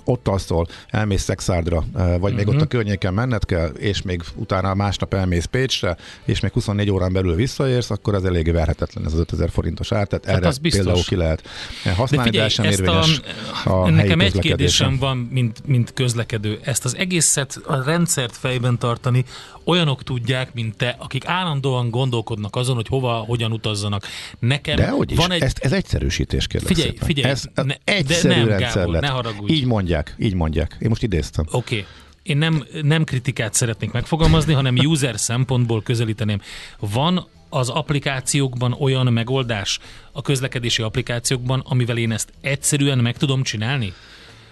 ott alszol, elmész Szexárdra, vagy mm-hmm. még ott a környéken menned kell, és még utána másnap elmész Pécsre, és még huszonnégy óra órán belül visszaérsz, akkor az eléggé verhetetlen ez az ötezer forintos ár, tehát hát erre például ki lehet használni, de, de sem érvényes a, a nekem egy kérdésem van, mint, mint közlekedő. Ezt az egészet, a rendszert fejben tartani olyanok tudják, mint te, akik állandóan gondolkodnak azon, hogy hova, hogyan utazzanak. Nekem Dehogy van egy... Ezt, ez egyszerűsítés, kérlek figyelj, szépen. Figyelj, ez ne, egyszerű nem, rendszer Gábor, lett. Így mondják, így mondják. Én most idéztem. Oké. Okay. Én nem, nem kritikát szeretnék megfogalmazni, hanem user szempontból közelíteném. Van az applikációkban olyan megoldás, a közlekedési applikációkban, amivel én ezt egyszerűen meg tudom csinálni?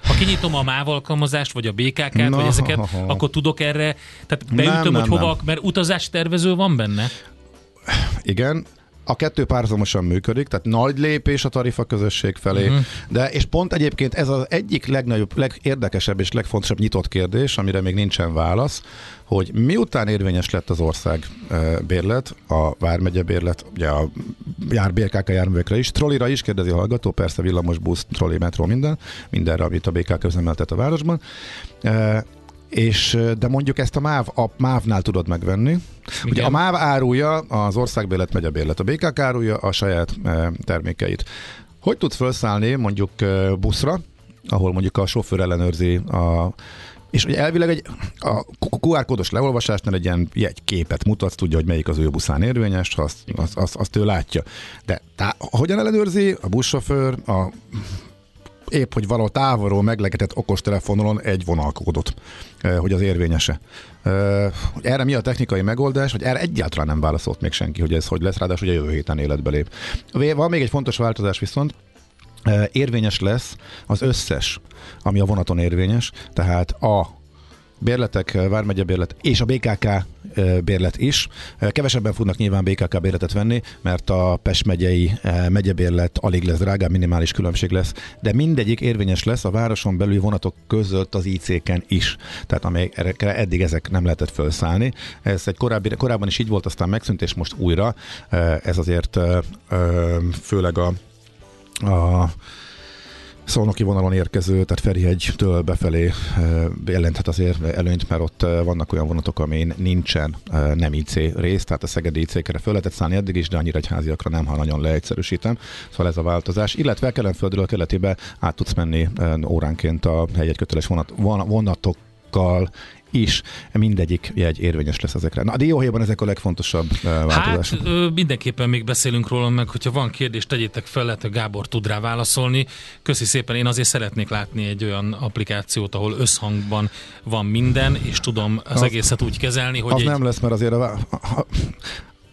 Ha kinyitom a MÁV alkalmazást, vagy a bé ká ká-t, no, vagy ezeket, ho, ho. Akkor tudok erre, tehát beütöm, nem, nem, hogy hova, nem. Mert utazási tervező van benne? Igen. A kettő párhuzamosan működik, tehát nagy lépés a tarifa közösség felé, uh-huh. de és pont egyébként ez az egyik legnagyobb, legérdekesebb és legfontosabb nyitott kérdés, amire még nincsen válasz, hogy miután érvényes lett az ország bérlet, a Vármegye bérlet, ugye a jár, bé ká ká járművekre is, trollira is, kérdezi a hallgató, persze villamos, busz, trolli, metró, minden, mindenre, amit a bé ká ká üzemeltet a városban, és de mondjuk ezt a MÁV, a MÁV-nál tudod megvenni. Igen. Ugye a MÁV árulja az országbérlet, megyebérlet, a bé ká ká árulja a saját e, termékeit. Hogy tudsz felszállni mondjuk e, buszra, ahol mondjuk a sofőr ellenőrzi a... És ugye elvileg egy, a kú ár kódos leolvasásnál egy ilyen képet mutatsz, tudja, hogy melyik az ő buszán érvényes, azt, azt, azt, azt ő látja. De tá, hogyan ellenőrzi a buszsofőr a... épp, hogy valahol távolról meglegetett okostelefonon egy vonalkódot, hogy az érvényese. Erre mi a technikai megoldás, hogy erre egyáltalán nem válaszolt még senki, hogy ez hogy lesz, ráadásul ugye jövő héten életbe lép. Van még egy fontos változás viszont, érvényes lesz az összes, ami a vonaton érvényes, tehát a bérletek, Vármegye bérlet és a bé ká ká bérlet is. Kevesebben fognak nyilván bé ká ká bérletet venni, mert a Pest megyei megyebérlet alig lesz drágább, minimális különbség lesz, de mindegyik érvényes lesz a városon belüli vonatok között az í cé-ken is. Tehát amelyekre eddig ezek nem lehetett felszállni. Ez egy korábbi, korábban is így volt, aztán megszűnt, és most újra. Ez azért főleg a, a Szolnoki vonalon érkező, tehát Ferihegytől befelé jelenthet azért előnyt, mert ott vannak olyan vonatok, amin nincsen nem í cé rész, tehát a szegedi í cé-kre föl lehetett szállni eddig is, de annyira egy háziakra nem, ha nagyon leegyszerűsítem. Szóval ez a változás. Illetve Kelenföldről keletibe át tudsz menni óránként a hegyegyköteles vonat, vonatokkal is. Mindegyik jegy érvényes lesz ezekre. Na, a dióhéjban ezek a legfontosabb változások. Hát ö, mindenképpen még beszélünk róla, meg hogyha van kérdés, tegyétek fel, lehet, hogy Gábor tud rá válaszolni. Köszi szépen, én azért szeretnék látni egy olyan applikációt, ahol összhangban van minden, és tudom az, az egészet úgy kezelni, hogy... Az egy... nem lesz, mert azért a...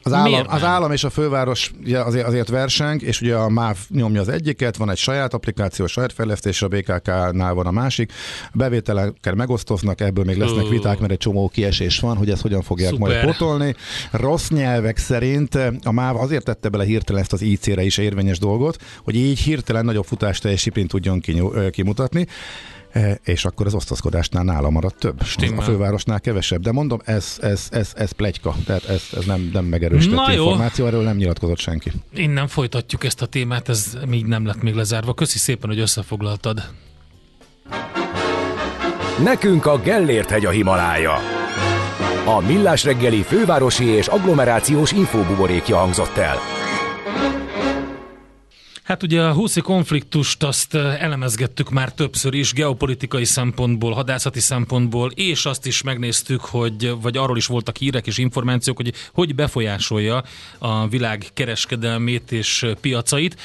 Az állam, az állam és a főváros azért, azért verseng, és ugye a MÁV nyomja az egyiket, van egy saját applikáció, saját fejlesztés, a bé ká ká-nál van a másik. Bevételekkel megosztoznak, ebből még lesznek viták, mert egy csomó kiesés van, hogy ezt hogyan fogják Szuper. majd pótolni. Rossz nyelvek szerint a MÁV azért tette bele hirtelen ezt az í cé-re is érvényes dolgot, hogy így hirtelen nagyobb futásteljes sípint tudjon kimutatni. És akkor az osztozkodásnál nála maradt több. A fővárosnál kevesebb. De mondom, ez, ez, ez, ez pletyka. Tehát ez, ez nem, nem megerősített információ, erről nem nyilatkozott senki. Innen folytatjuk ezt a témát, ez még nem lett még lezárva. Köszi szépen, hogy összefoglaltad. Nekünk a Gellért-hegy a Himalája. A Millás reggeli fővárosi és agglomerációs infóbuborékja hangzott el. Hát ugye a húszi konfliktust azt elemezgettük már többször is, geopolitikai szempontból, hadászati szempontból, és azt is megnéztük, hogy, vagy arról is voltak hírek és információk, hogy hogy befolyásolja a világ kereskedelmét és piacait.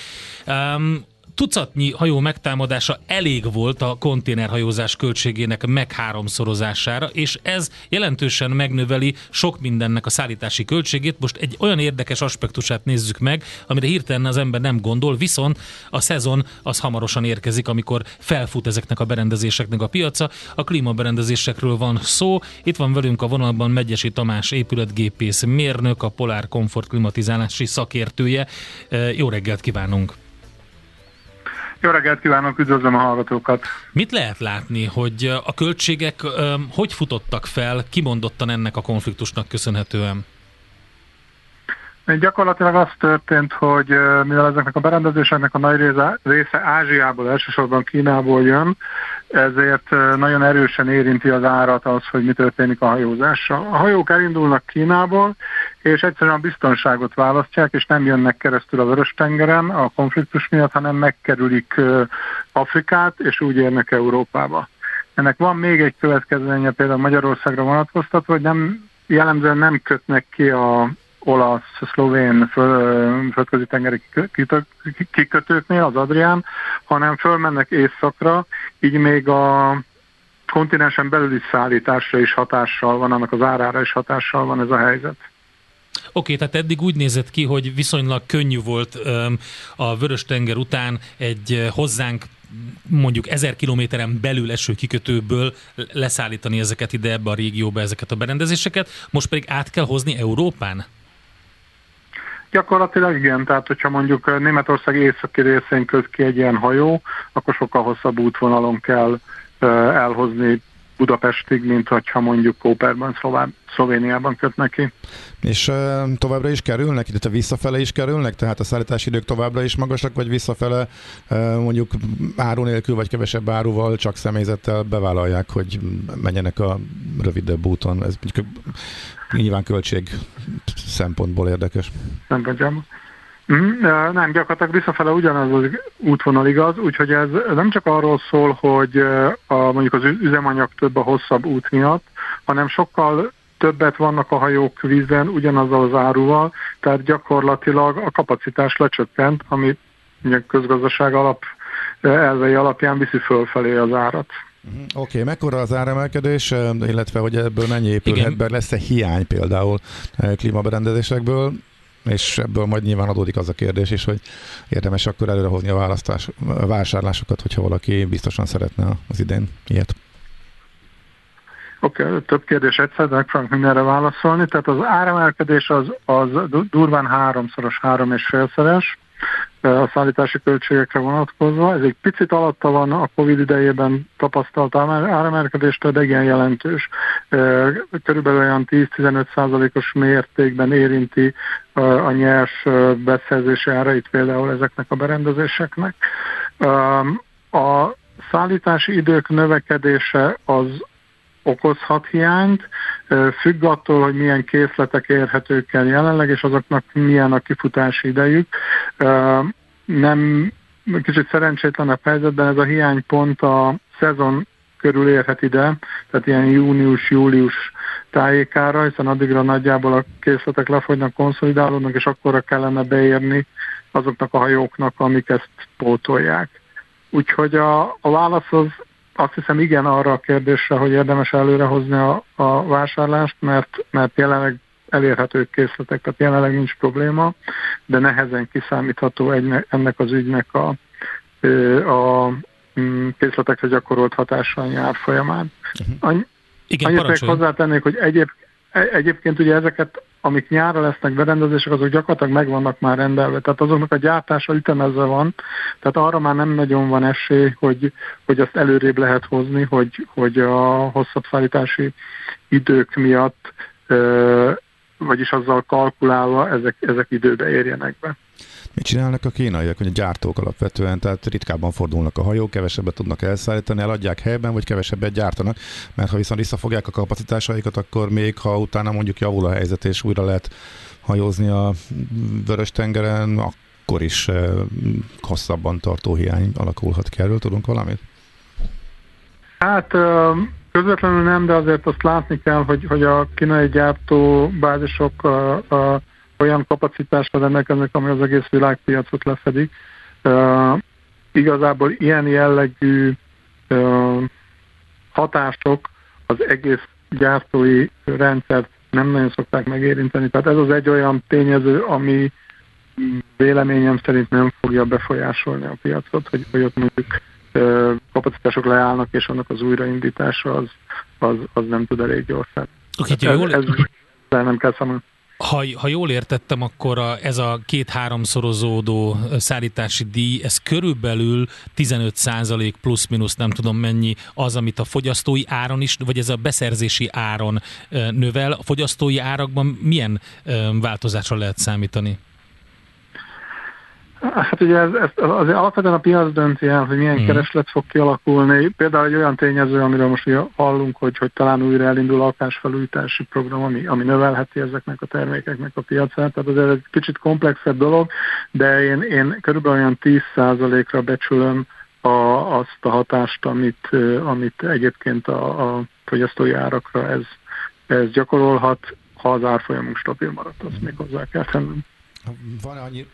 Um, Tucatnyi hajó megtámadása elég volt a konténerhajózás költségének megháromszorozására, és ez jelentősen megnöveli sok mindennek a szállítási költségét. Most egy olyan érdekes aspektusát nézzük meg, amire hirtelen az ember nem gondol, viszont a szezon az hamarosan érkezik, amikor felfut ezeknek a berendezéseknek a piaca. A klímaberendezésekről van szó. Itt van velünk a vonalban Megyesi Tamás épületgépész mérnök, a Polar Comfort klimatizálási szakértője. Jó reggelt kívánunk! Jó reggelt kívánok, üdvözlöm a hallgatókat! Mit lehet látni, hogy a költségek hogy futottak fel, kimondottan ennek a konfliktusnak köszönhetően? Gyakorlatilag az történt, hogy mivel ezeknek a berendezéseknek a nagy része Ázsiából, elsősorban Kínából jön, ezért nagyon erősen érinti az árat az, hogy mi történik a hajózással. A hajók elindulnak Kínából, és egyszerűen a biztonságot választják, és nem jönnek keresztül a Vörös-tengeren a konfliktus miatt, hanem megkerülik Afrikát, és úgy érnek Európába. Ennek van még egy következménye például Magyarországra vonatkoztatva, hogy nem, jellemzően nem kötnek ki a olasz-szlovén földközi tengeri kikötőknél, az Adrián, hanem fölmennek északra, így még a kontinensen belüli szállításra is hatással van, annak az árára is hatással van ez a helyzet. Oké, okay, tehát eddig úgy nézett ki, hogy viszonylag könnyű volt a Vörös-tenger után egy hozzánk mondjuk ezer kilométeren belül eső kikötőből leszállítani ezeket ide, ebbe a régióba, ezeket a berendezéseket, most pedig át kell hozni Európán? Gyakorlatilag igen, tehát hogyha mondjuk Németország északi részén köt ki egy ilyen hajó, akkor sokkal hosszabb útvonalon kell elhozni Budapestig, mint hogyha mondjuk Kóperben, Szlová- Szlovéniában köt neki. És e, továbbra is kerülnek, illetve visszafele is kerülnek? Tehát a szállítási idők továbbra is magasak, vagy visszafele e, mondjuk áru nélkül, vagy kevesebb áruval, csak személyzettel bevállalják, hogy menjenek a rövidebb úton? Ez nyilván költség szempontból érdekes. Nem vagyom. Nem, gyakorlatilag visszafele ugyanaz az útvonal igaz, úgyhogy ez nem csak arról szól, hogy a, mondjuk az üzemanyag több a hosszabb út miatt, hanem sokkal többet vannak a hajók vízen ugyanazzal az áruval, tehát gyakorlatilag a kapacitás lecsökkent, ami a közgazdaság alap elvei alapján viszi fölfelé az árat. Oké, okay, mekkora az áremelkedés, illetve hogy ebből mennyi épülhet be, lesz-e hiány például klímaberendezésekből? És ebből majd nyilván adódik az a kérdés is, hogy érdemes akkor előrehozni a, választás, a vásárlásokat, hogyha valaki biztosan szeretne az idén ilyet. Oké, okay, több kérdés egyszerre, meg fogunk mindenre válaszolni. Tehát az áremelkedés az, az durván háromszoros, három és félszeres a szállítási költségekre vonatkozva. Ez egy picit alatta van a Covid idejében tapasztalt áremelkedéstől, de igen jelentős. Körülbelül olyan tíz-tizenöt százalékos mértékben érinti a nyers beszerzési árait például ezeknek a berendezéseknek. A szállítási idők növekedése az okozhat hiányt, függ attól, hogy milyen készletek érhetők el jelenleg, és azoknak milyen a kifutási idejük. Nem, kicsit szerencsétlenebb helyzetben ez a hiány pont a szezon körül érhet ide, tehát ilyen június-július tájékára, hiszen addigra nagyjából a készletek lefogynak, konszolidálódnak, és akkorra kellene beérni azoknak a hajóknak, amik ezt pótolják. Úgyhogy a, a válasz az azt hiszem igen arra a kérdésre, hogy érdemes előrehozni a, a vásárlást, mert, mert jelenleg elérhető készletek, tehát jelenleg nincs probléma, de nehezen kiszámítható egyne, ennek az ügynek a, a készletekre gyakorolt hatása a nyár folyamán. Any, igen, annyit még hozzátennék, hogy egyéb, egyébként ugye ezeket, amik nyárra lesznek berendezések, azok gyakorlatilag meg vannak már rendelve. Tehát azoknak a gyártása ütemezve van, tehát arra már nem nagyon van esély, hogy, hogy azt előrébb lehet hozni, hogy, hogy a hosszabb szállítási idők miatt, vagyis azzal kalkulálva ezek, ezek időbe érjenek be. Mit csinálnak a kínaiak, hogy a gyártók alapvetően, tehát ritkábban fordulnak a hajók, kevesebbet tudnak elszállítani, eladják helyben, vagy kevesebbet gyártanak, mert ha viszont visszafogják a kapacitásaikat, akkor még ha utána mondjuk javul a helyzet, és újra lehet hajózni a Vörös-tengeren, akkor is hosszabban tartó hiány alakulhat ki. Erről tudunk valamit? Hát... Um... Közvetlenül nem, de azért azt látni kell, hogy, hogy a kínai gyártóbázisok a, a, olyan kapacitásra rendelkeznek, ami az egész világpiacot lefedik. Uh, igazából ilyen jellegű uh, hatások az egész gyártói rendszert nem nagyon szokták megérinteni. Tehát ez az egy olyan tényező, ami véleményem szerint nem fogja befolyásolni a piacot, hogy, hogy ott mondjuk kapacitások leállnak, és annak az újraindítása az, az, az nem tud elég gyorsan. Okay, hát jól... ez, ez nem kell számolni. Ha, ha jól értettem, akkor a, ez a két-háromszorozódó szállítási díj, ez körülbelül tizenöt százalék plusz-minusz, nem tudom mennyi az, amit a fogyasztói áron is, vagy ez a beszerzési áron növel. A fogyasztói árakban milyen változásra lehet számítani? Hát ugye ez, ez, azért alapvetően a piac dönti el, hogy milyen hmm. kereslet fog kialakulni. Például egy olyan tényező, amiről most hallunk, hogy, hogy talán újra elindul a lakásfelújítási program, ami, ami növelheti ezeknek a termékeknek a piacát. Tehát azért egy kicsit komplexebb dolog, de én, én körülbelül olyan tíz százalékra becsülöm a, azt a hatást, amit, amit egyébként a, a fogyasztói árakra ez, ez gyakorolhat, ha az árfolyamunk stabil maradt, azt még hozzá kell tennem. Van annyi...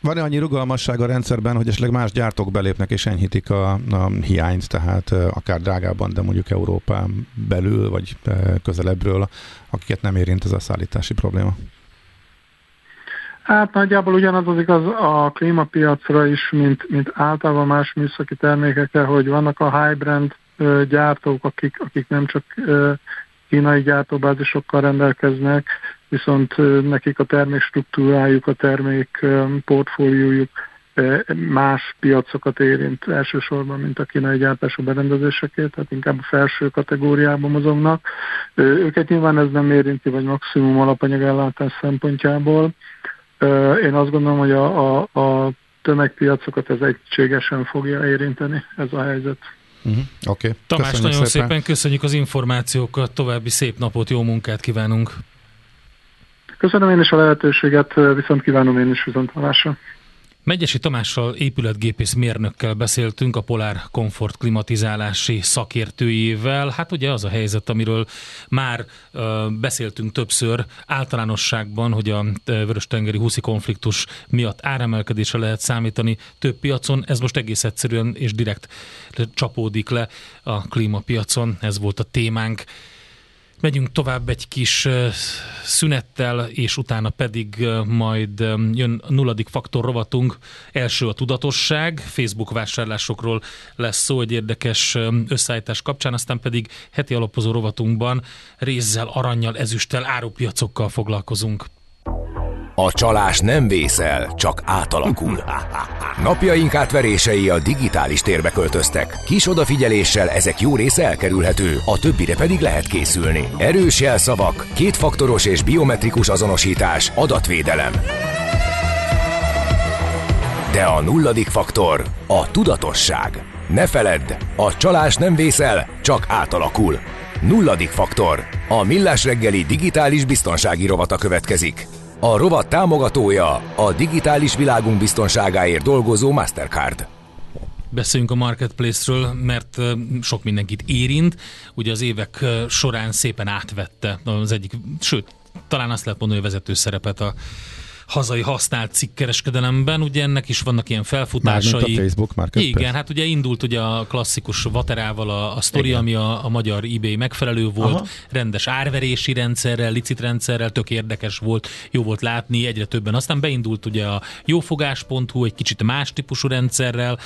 Van-e annyi rugalmasság a rendszerben, hogy esetleg más gyártók belépnek és enyhítik a, a hiányt, tehát akár drágában, de mondjuk Európán belül, vagy közelebbről, akiket nem érint ez a szállítási probléma? Hát nagyjából ugyanaz az igaz a klímapiacra is, mint, mint általában más műszaki termékekre, hogy vannak a high brand gyártók, akik, akik nem csak kínai gyártóbázisokkal rendelkeznek, viszont nekik a termékstruktúrájuk, a termék portfóliójuk más piacokat érint elsősorban, mint a kínai gyártású berendezésekért, tehát inkább a felső kategóriában mozognak. Őket nyilván ez nem érinti, vagy maximum alapanyagellátás szempontjából. Én azt gondolom, hogy a, a, a tömegpiacokat ez egységesen fogja érinteni, ez a helyzet. Uh-huh. Okay. Tamás, köszönjük nagyon szépen. szépen köszönjük az információkat, további szép napot, jó munkát kívánunk! Köszönöm én is a lehetőséget, viszont kívánom én is viszontlátásra. Megyesi Tamással, épületgépész mérnökkel beszéltünk, a Polar Comfort klimatizálási szakértőjével. Hát ugye az a helyzet, amiről már ö, beszéltünk többször általánosságban, hogy a vöröstengeri húszi konfliktus miatt áremelkedésre lehet számítani több piacon. Ez most egész egyszerűen és direkt csapódik le a klímapiacon. Ez volt a témánk. Megyünk tovább egy kis szünettel, és utána pedig majd jön a nulladik faktor rovatunk. Első a tudatosság, Facebook vásárlásokról lesz szó egy érdekes összeállítás kapcsán, aztán pedig heti alapozó rovatunkban rézzel, arannyal, ezüsttel, árupiacokkal foglalkozunk. A csalás nem vészel, csak átalakul. Napjaink átverései a digitális térbe költöztek. Kis odafigyeléssel ezek jó része elkerülhető, a többire pedig lehet készülni. Erős jelszavak, kétfaktoros és biometrikus azonosítás, adatvédelem. De a nulladik faktor a tudatosság. Ne feledd, a csalás nem vészel, csak átalakul. Nulladik faktor. A Millás reggeli digitális biztonsági rovata következik. A rovat támogatója a digitális világunk biztonságáért dolgozó Mastercard. Beszéljünk a Marketplace-ről, mert sok mindenkit érint. Ugye az évek során szépen átvette az egyik, sőt, talán azt lehet mondani, hogy vezető szerepet a hazai használt cikkkereskedelemben, ugye ennek is vannak ilyen felfutásai. Mármint a Facebook Marketplace. Igen, hát ugye indult ugye a klasszikus vaterával a, a sztori, igen, ami a, a magyar eBay megfelelő volt, aha, rendes árverési rendszerrel, licitrendszerrel, tök érdekes volt, jó volt látni, egyre többen. Aztán beindult ugye a jófogás pont hu egy kicsit más típusú rendszerrel,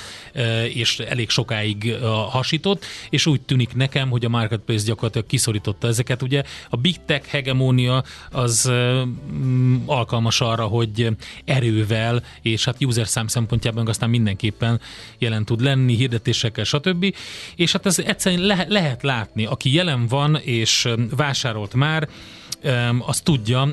és elég sokáig hasított, és úgy tűnik nekem, hogy a Marketplace gyakorlatilag kiszorította ezeket. Ugye a Big Tech hegemónia az mm, alkalmas arra, hogy erővel, és hát user szám szempontjában aztán mindenképpen jelen tud lenni, hirdetésekkel, stb. És hát ez egyszerűen le- lehet látni, aki jelen van, és vásárolt már, azt tudja,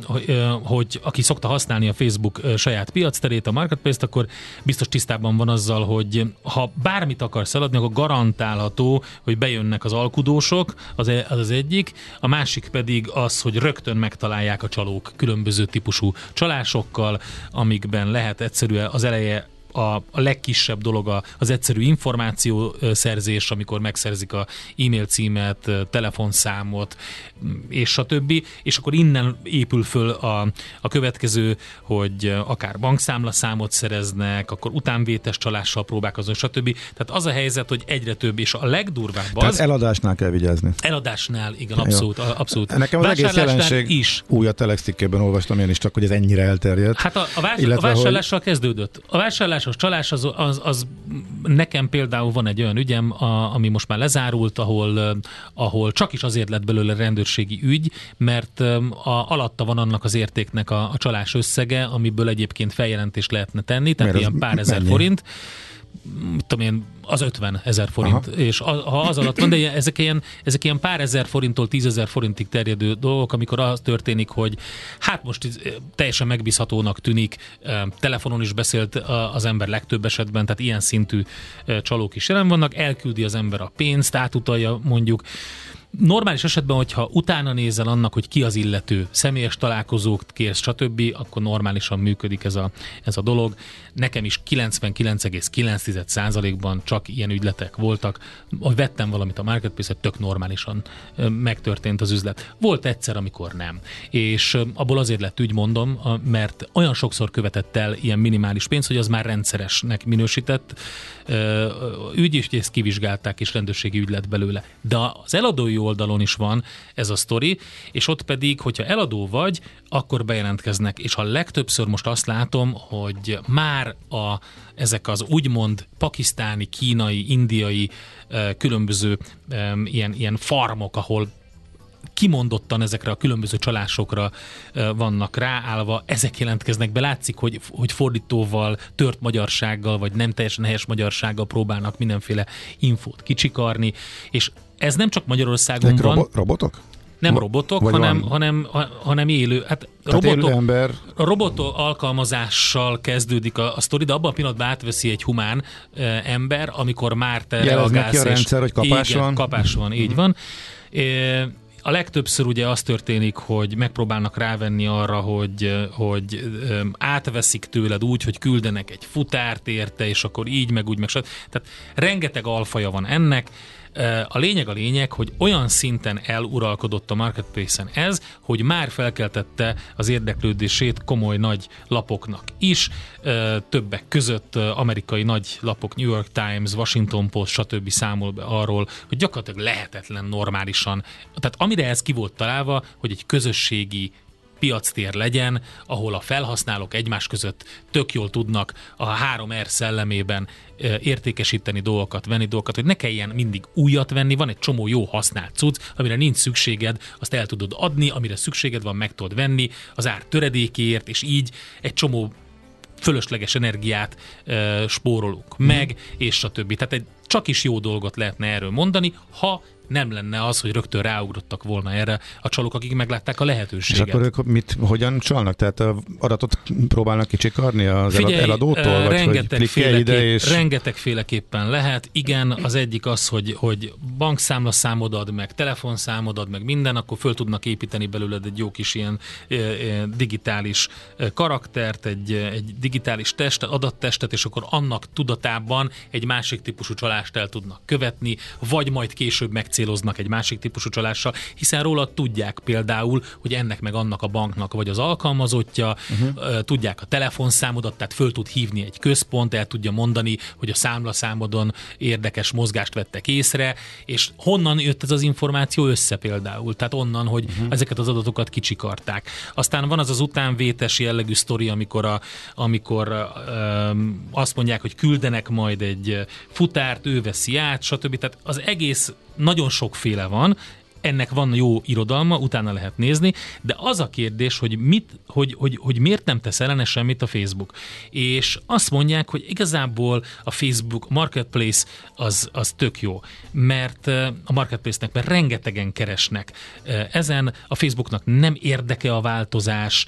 hogy aki szokta használni a Facebook saját piacterét, a Marketplace-t, akkor biztos tisztában van azzal, hogy ha bármit akarsz eladni, akkor garantálható, hogy bejönnek az alkudósok, az az egyik, a másik pedig az, hogy rögtön megtalálják a csalók különböző típusú csalásokkal, amikben lehet egyszerűen az eleje a legkisebb dolog az egyszerű információszerzés, amikor megszerzik a e-mail címet, telefonszámot, és a többi, és akkor innen épül föl a, a következő, hogy akár bankszámlaszámot szereznek, akkor utánvétes csalással próbálkoznak, stb. Tehát az a helyzet, hogy egyre több, és a legdurvább az... Tehát eladásnál kell vigyázni. Eladásnál, igen, abszolút. abszolút. Nekem az egész jelenség is. Új a Telex-cikkében olvastam én is, csak hogy ez ennyire elterjedt. Hát a, a, vás, illetve, a vásárlással hogy... kezdődött. A vásárlás A csalás az, az, az nekem például van egy olyan ügyem, a, ami most már lezárult, ahol, ahol csak is azért lett belőle rendőrségi ügy, mert a, alatta van annak az értéknek a, a csalás összege, amiből egyébként feljelentést lehetne tenni, tehát miért ilyen pár ezer forint. mit tudom én, az ötven ezer forint, aha. És a, ha az alatt van, de ezek ilyen, ezek ilyen pár ezer forinttól tízezer forintig terjedő dolgok, amikor az történik, hogy hát most teljesen megbízhatónak tűnik, telefonon is beszélt az ember legtöbb esetben, tehát ilyen szintű csalók is jelen vannak, elküldi az ember a pénzt, átutalja mondjuk. Normális esetben, hogyha utána nézel annak, hogy ki az illető, személyes találkozókt kérsz, stb., akkor normálisan működik ez a, ez a dolog. Nekem is kilencvenkilenc egész kilenc százalékban csak ilyen ügyletek voltak. Ahogy vettem valamit a marketplace-et, tök normálisan megtörtént az üzlet. Volt egyszer, amikor nem. És abból azért lett ügy, mondom, mert olyan sokszor követett el ilyen minimális pénz, hogy az már rendszeresnek minősített ügy, és ezt kivizsgálták, és rendőrségi ügy lett belőle. De az eladói oldalon is van ez a sztori, és ott pedig, hogyha eladó vagy, akkor bejelentkeznek. És a legtöbbször most azt látom, hogy már a, ezek az úgymond pakisztáni, kínai, indiai különböző ilyen, ilyen farmok, ahol kimondottan ezekre a különböző csalásokra vannak ráállva, ezek jelentkeznek be, látszik, hogy, hogy fordítóval, tört magyarsággal, vagy nem teljesen helyes magyarsággal próbálnak mindenféle infót kicsikarni, és ez nem csak Magyarországon ezek van. Robo- robotok? Nem robotok, hanem, hanem, hanem élő. Hát robotok, élő ember... robotok alkalmazással kezdődik a, a sztori, de abban a pillanatban átveszi egy humán e, ember, amikor már te reagálsz, és rendszer, hogy kapás, igen, van. kapás van, így mm-hmm. van. E, a legtöbbször ugye az történik, hogy megpróbálnak rávenni arra, hogy, hogy átveszik tőled úgy, hogy küldenek egy futárt érte, és akkor így, meg úgy, meg stb. Tehát rengeteg alfaja van ennek. A lényeg a lényeg, hogy olyan szinten eluralkodott a marketplace-en ez, hogy már felkeltette az érdeklődését komoly nagy lapoknak is, többek között amerikai nagy lapok, New York Times, Washington Post, stb. Számol be arról, hogy gyakorlatilag lehetetlen normálisan. Tehát amire ez ki volt találva, hogy egy közösségi piactér legyen, ahol a felhasználók egymás között tök jól tudnak a három er szellemében értékesíteni dolgokat, venni dolgokat, hogy ne kelljen mindig újat venni, van egy csomó jó használt cucc, amire nincs szükséged, azt el tudod adni, amire szükséged van, meg tudod venni, az ár töredékéért, és így egy csomó fölösleges energiát e, spórolunk meg, mm. és a többi. Tehát egy, csak is jó dolgot lehetne erről mondani, ha nem lenne az, hogy rögtön ráugrottak volna erre a csalók, akik meglátták a lehetőséget. És akkor ők mit, hogyan csalnak? Tehát adatot próbálnak kicsikarni az Figyelj, eladótól? Vagy rengeteg hogy féleképp, és... rengetegféleképpen lehet. Igen, az egyik az, hogy, hogy bankszámlaszámod ad, meg telefonszámod ad, meg minden, akkor föl tudnak építeni belőled egy jó kis ilyen e, e, digitális karaktert, egy, egy digitális testet, adattestet, és akkor annak tudatában egy másik típusú csalást el tudnak követni, vagy majd később meg céloznak egy másik típusú csalással, hiszen róla tudják például, hogy ennek meg annak a banknak vagy az alkalmazottja, uh-huh. tudják a telefonszámodat, tehát föl tud hívni egy központ, el tudja mondani, hogy a számlaszámodon érdekes mozgást vettek észre, és honnan jött ez az információ össze például, tehát onnan, hogy uh-huh. ezeket az adatokat kicsikarták. Aztán van az az utánvétes jellegű sztori, amikor, a, amikor um, azt mondják, hogy küldenek majd egy futárt, ő veszi át, stb. Tehát az egész nagyon sokféle van, ennek van jó irodalma, utána lehet nézni, de az a kérdés, hogy, mit, hogy, hogy, hogy miért nem tesz ellene semmit a Facebook. És azt mondják, hogy igazából a Facebook Marketplace az, az tök jó, mert a Marketplace-nek mert rengetegen keresnek. Ezen a Facebooknak nem érdeke a változás,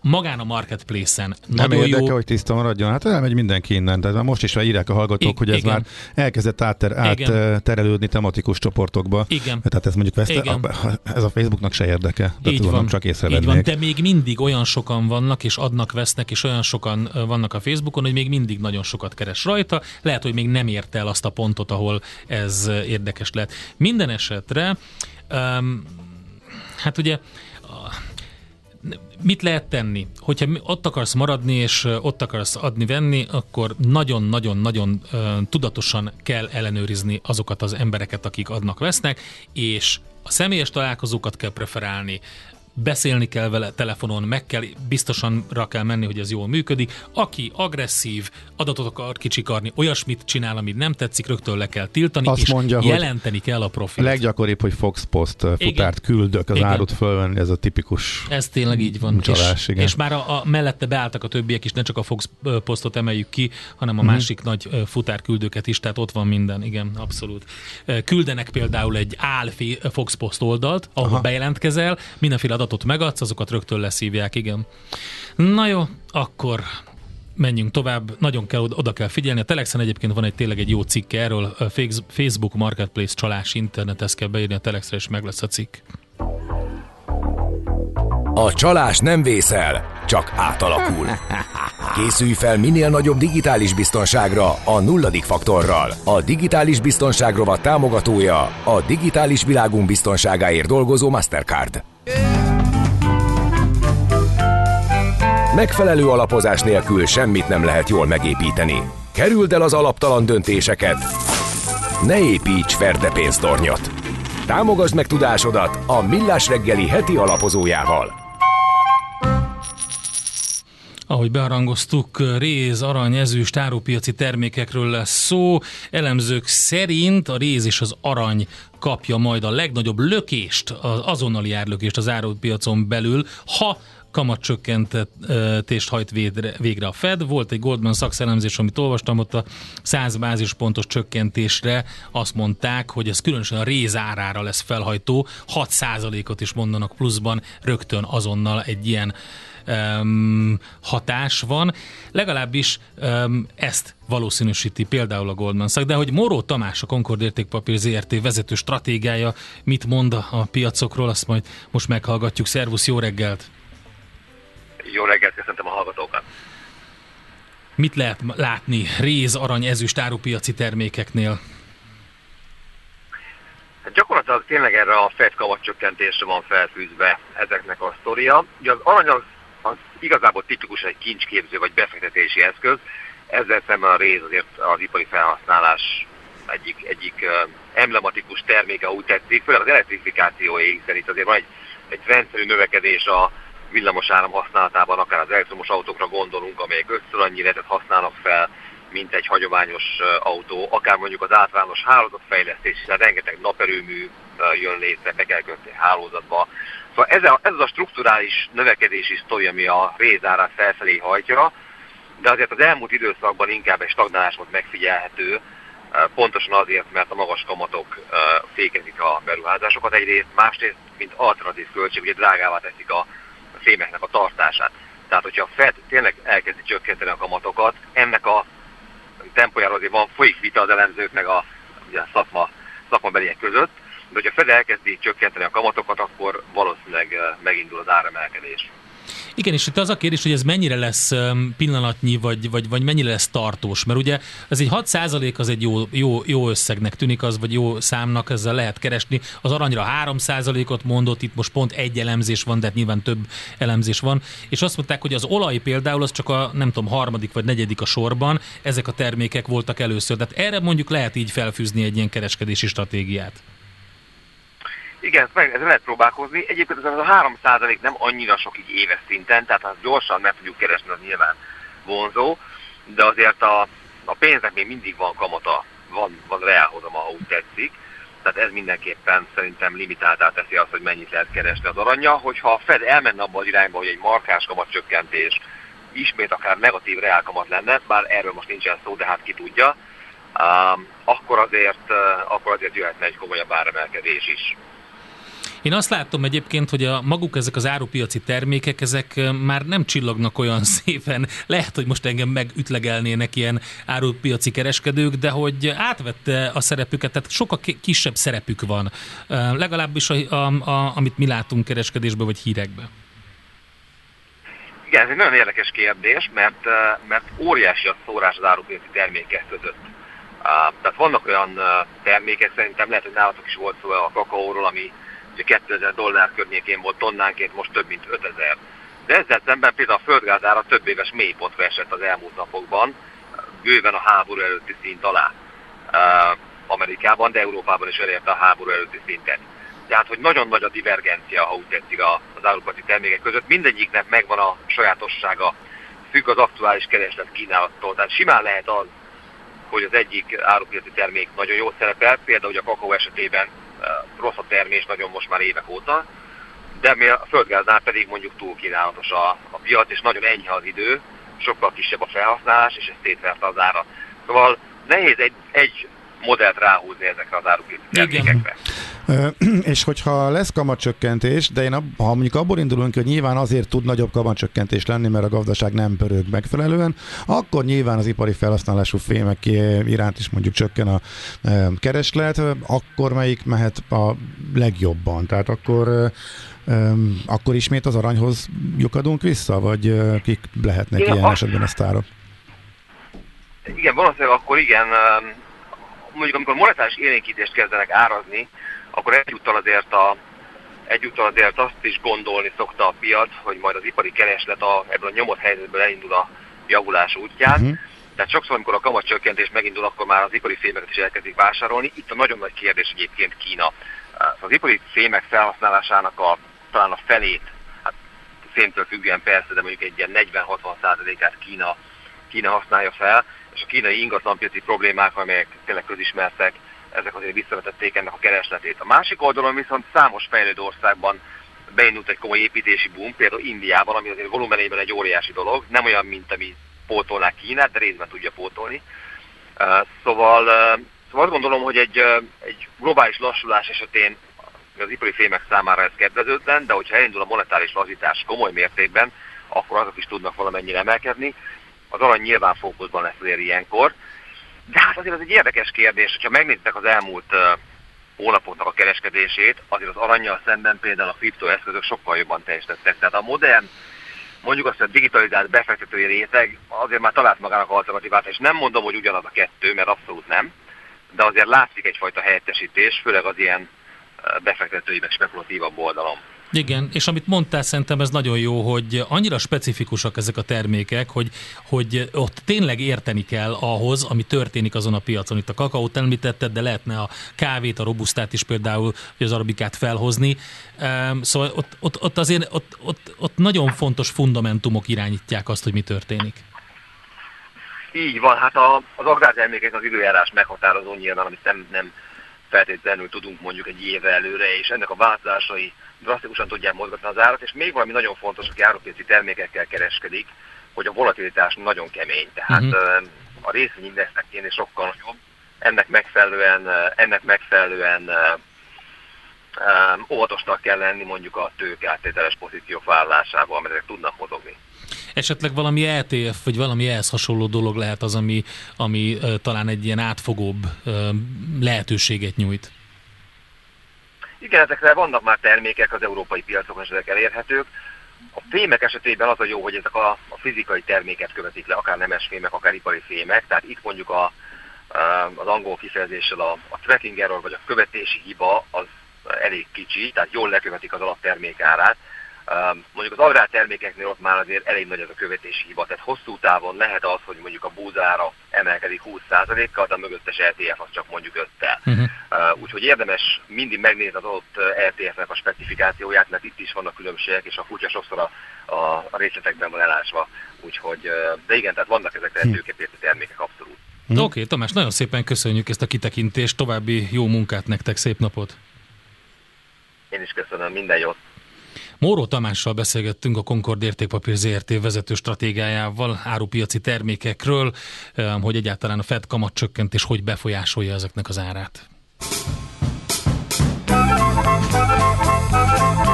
magán a marketplace-en. Nem érdeke, jó. hogy tiszta maradjon. Hát elmegy mindenki innen. Tehát most is írják a hallgatók, I- hogy ez igen. már elkezdett átter, átterelődni tematikus csoportokba. Igen. Tehát ez mondjuk veszte, a, ez a Facebooknak se érdeke. De így tudom, van. Csak észrevennék. Így van, de még mindig olyan sokan vannak, és adnak, vesznek, és olyan sokan vannak a Facebookon, hogy még mindig nagyon sokat keres rajta. Lehet, hogy még nem érte el azt a pontot, ahol ez érdekes lehet. Minden esetre um, hát ugye mit lehet tenni? Hogyha ott akarsz maradni, és ott akarsz adni-venni, akkor nagyon-nagyon-nagyon tudatosan kell ellenőrizni azokat az embereket, akik adnak-vesznek, és a személyes találkozókat kell preferálni, beszélni kell vele telefonon, meg kell, biztosan rá kell menni, hogy ez jól működik. Aki agresszív adatot akar kicsikarni, olyasmit csinál, amit nem tetszik, rögtön le kell tiltani, azt és mondja, jelenteni kell a profilt. Leggyakoribb, hogy Fox Post futárt küldök, az igen. árut fölvenni, ez a tipikus. Ez tényleg így van. Csalás, és, és már a, a mellette beálltak a többiek is, ne csak a Fox Postot emeljük ki, hanem a mm-hmm. másik nagy futárküldőket is, tehát ott van minden, igen, abszolút. Küldenek például egy áll Fox Post oldalt, ahol Aha. bejelentkezel, mindenféle adatot megadsz, azokat rögtön leszívják, igen. Na jó, akkor menjünk tovább, nagyon kell, oda kell figyelni. A Telexen egyébként van egy tényleg egy jó cikk erről, Facebook Marketplace csalás internet, ezt kell beírni a Telexre, és meg lesz a cikk. A csalás nem vészel, csak átalakul. Készülj fel minél nagyobb digitális biztonságra a nulladik faktorral. A digitális biztonság rovat támogatója a digitális világunk biztonságáért dolgozó Mastercard. Megfelelő alapozás nélkül semmit nem lehet jól megépíteni. Kerüld el az alaptalan döntéseket. Ne építs ferde pénztornyot. Támogasd meg tudásodat a Millás reggeli heti alapozójával. Ahogy beharangoztuk, réz, arany, ezüst, árupiaci termékekről lesz szó. Elemzők szerint a réz és az arany kapja majd a legnagyobb lökést, az azonnali árlökést az árupiacon belül, ha kamatcsökkentést hajt végre a Fed. Volt egy Goldman Sachs elemzés, amit olvastam, ott a száz bázispontos csökkentésre azt mondták, hogy ez különösen a réz árára lesz felhajtó, hat százalékot is mondanak pluszban, rögtön azonnal egy ilyen um, hatás van. Legalábbis um, ezt valószínűsíti például a Goldman Sachs, de hogy Moró Tamás, a Concord Értékpapír zé er té vezető stratégiája mit mond a piacokról, azt majd most meghallgatjuk. Szervusz, jó reggelt! Jó reggelt, köszöntöm a hallgatókat! Mit lehet látni réz, arany, ezüst árupiaci termékeknél? Hát gyakorlatilag tényleg erre a Fed kamatcsökkentésre van felfűzve ezeknek a sztoria. Ugye az arany az, az igazából tipikusan egy kincsképző vagy befektetési eszköz, ezzel szemben a réz azért az ipari felhasználás egyik, egyik emblematikus terméke, úgy tetszik, főleg az elektrifikációig, hiszen itt azért van egy, egy rendszerű növekedés a villamos áram használatában, akár az elektromos autókra gondolunk, amelyek ötször annyi életet használnak fel, mint egy hagyományos autó, akár mondjuk az általános hálózatfejlesztés, hiszen rengeteg naperőmű jön létre, be kell kötni hálózatba. Szóval ez, a, ez az a strukturális növekedési sztori, ami a rézárát felfelé hajtja, de azért az elmúlt időszakban inkább egy stagnálás volt megfigyelhető, pontosan azért, mert a magas kamatok fékezik a beruházásokat egyrészt, másrészt, mint alternatív költség, ugye drágává teszik a fémeknek a tartását. Tehát, hogyha a Fed tényleg elkezdi csökkenteni a kamatokat, ennek a tempójára azért van, folyik vita az elemzők meg a, ugye a szakma, szakmabeliek között, de hogyha a Fed elkezdi csökkenteni a kamatokat, akkor valószínűleg megindul az áremelkedés. Igen, és itt az a kérdés, hogy ez mennyire lesz pillanatnyi, vagy, vagy, vagy mennyire lesz tartós, mert ugye ez egy hat százalék az egy jó, jó, jó összegnek tűnik az, vagy jó számnak, ezzel lehet keresni. Az aranyra három százalékot mondott, itt most pont egy elemzés van, de nyilván több elemzés van, és azt mondták, hogy az olaj például az csak a nem tudom, harmadik vagy negyedik a sorban, ezek a termékek voltak először, tehát erre mondjuk lehet így felfűzni egy ilyen kereskedési stratégiát. Igen, ezzel lehet próbálkozni. Egyébként az a három százalék nem annyira sok így éves szinten, tehát ha gyorsan meg tudjuk keresni, az nyilván vonzó, de azért a, a pénznek még mindig van kamata, van, van reálhozama, ha úgy tetszik, tehát ez mindenképpen szerintem limitáltá teszi azt, hogy mennyit lehet keresni az aranya, hogyha a Fed elmenne abba az irányba, hogy egy markáns kamatcsökkentés ismét akár negatív reálkamat lenne, bár erről most nincsen szó, de hát ki tudja, um, akkor, azért, uh, akkor azért jöhetne egy komolyabb áremelkedés is. Én azt látom egyébként, hogy a maguk ezek az árupiaci termékek, ezek már nem csillognak olyan szépen. Lehet, hogy most engem megütlegelnének ilyen árupiaci kereskedők, de hogy átvette a szerepüket, tehát sokkal kisebb szerepük van. Legalábbis a, a, a, amit mi látunk kereskedésben vagy hírekben. Igen, ez egy nagyon érdekes kérdés, mert, mert óriási a szórás az árupiaci termékek között. Tehát vannak olyan termékek, szerintem lehet, hogy nálatok is volt szó a kakaóról, ami ugye kétezer dollár környékén volt tonnánként, most több mint ötezer. De ezzel szemben például a földgázára több éves mélypontra esett az elmúlt napokban, bőven a háború előtti szint alá. Uh, Amerikában, de Európában is elérte a háború előtti szintet. Tehát, hogy nagyon nagy a divergencia, ha úgy tetszik, az állapoti termékek között. Mindegyiknek megvan a sajátossága, függ az aktuális kereslet kínálattól. Tehát simán lehet az, hogy az egyik árupiaci termék nagyon jól szerepel, például hogy a kakaó esetében rossz a termés nagyon most már évek óta, de a földgáznál pedig mondjuk túl kínálatos a, a piac, és nagyon enyhe az idő, sokkal kisebb a felhasználás, és ez szétverte az árat. Szóval nehéz egy, egy modellt ráhúzni ezekre az árupiaci termékekre. És hogyha lesz kamatcsökkentés, de én ab, ha mondjuk abból indulunk, hogy nyilván azért tud nagyobb kamatcsökkentés lenni, mert a gazdaság nem pörög megfelelően, akkor nyilván az ipari felhasználású fémek iránt is mondjuk csökken a kereslet, akkor melyik mehet a legjobban? Tehát akkor, akkor ismét az aranyhoz lyukadunk vissza, vagy kik lehetnek igen, ilyen a... esetben a sztárok? Igen, valószínűleg akkor igen, mondjuk amikor monetáris élénkítést kezdenek árazni, akkor egyúttal azért, a, egyúttal azért azt is gondolni szokta a piac, hogy majd az ipari kereslet a, ebből a nyomott helyzetből elindul a javulás útján. Uh-huh. Tehát sokszor, amikor a kamatcsökkentés megindul, akkor már az ipari fémeket is elkezdik vásárolni. Itt a nagyon nagy kérdés egyébként Kína. Az ipari fémek felhasználásának a, talán a felét, hát fémtől függően persze, de mondjuk egy ilyen negyven-hatvan százalékát Kína, Kína használja fel, és a kínai ingatlanpiaci problémák, amelyek tényleg közismertek, ezek azért visszavetették ennek a keresletét. A másik oldalon viszont számos fejlődő országban beindult egy komoly építési boom, például Indiában, ami azért volumenében egy óriási dolog, nem olyan, mint ami pótolná Kínát, de részben tudja pótolni. Szóval, szóval azt gondolom, hogy egy, egy globális lassulás esetén az ipari fémek számára ez kedvezőtlen, de hogyha elindul a monetáris lazítás komoly mértékben, akkor azok is tudnak valamennyire emelkedni. Az arany nyilván fókuszban lesz azért ilyenkor. De hát azért az egy érdekes kérdés, hogyha megnéztek az elmúlt uh, hónapoknak a kereskedését, azért az arannyal szemben például a kriptoeszközök sokkal jobban teljesítettek. Tehát a modern, mondjuk azt, hogy a digitalizált befektetői réteg azért már talált magának alternatívát, és nem mondom, hogy ugyanaz a kettő, mert abszolút nem, de azért látszik egyfajta helyettesítés, főleg az ilyen uh, befektetői, meg spekulatívabb oldalon. Igen, és amit mondtál, szerintem ez nagyon jó, hogy annyira specifikusak ezek a termékek, hogy, hogy ott tényleg érteni kell ahhoz, ami történik azon a piacon. Itt a kakaót említetted, de lehetne a kávét, a robusztát is például, vagy az arabikát felhozni. Szóval ott, ott, ott azért ott, ott, ott nagyon fontos fundamentumok irányítják azt, hogy mi történik. Így van, hát a, az agrártermékek az időjárás meghatározó nyilván, amit nem, nem feltétlenül tudunk mondjuk egy éve előre, és ennek a változásai drasztikusan tudják mozgatni az árat, és még valami nagyon fontos, aki árupiaci termékekkel kereskedik, hogy a volatilitás nagyon kemény, tehát uh-huh. a részvényindexnek kéne sokkal nagyobb, ennek megfelelően, ennek megfelelően um, óvatosnak kell lenni mondjuk a tőkeáttételes pozíciók vállalásával, mert ezek tudnak mozogni. Esetleg valami é té ef, vagy valami ehhez hasonló dolog lehet az, ami, ami uh, talán egy ilyen átfogóbb uh, lehetőséget nyújt. Igen, ezekre vannak már termékek az európai piacokon, és ezek elérhetők. A fémek esetében az a jó, hogy ezek a, a fizikai terméket követik le, akár nemes fémek, akár ipari fémek. Tehát itt mondjuk a, az angol kifejezéssel a, a tracking error, vagy a követési hiba az elég kicsi, tehát jól lekövetik az alaptermék árát. Mondjuk az agrártermékeknél ott már azért elég nagy az a követési hiba, tehát hosszú távon lehet az, hogy mondjuk a búzára emelkedik húsz százalékkal, de a mögöttes é té ef az csak mondjuk öttel. Uh-huh. Uh, úgyhogy érdemes mindig megnézni az ott é té ef-nek a specifikációját, mert itt is vannak különbségek, és a kutya sokszor a, a, a részletekben van elásva. Úgyhogy, de igen, tehát vannak ezek a tőkepérti termékek abszolút. Uh-huh. Oké, okay, Tamás, nagyon szépen köszönjük ezt a kitekintést, további jó munkát nektek, szép napot! Én is köszönöm, minden jót! Móró Tamással beszélgettünk a Concord Értékpapír zé er té vezető stratégiájával árupiaci termékekről, hogy egyáltalán a Fed kamatcsökkentés hogy befolyásolja ezeknek az árát.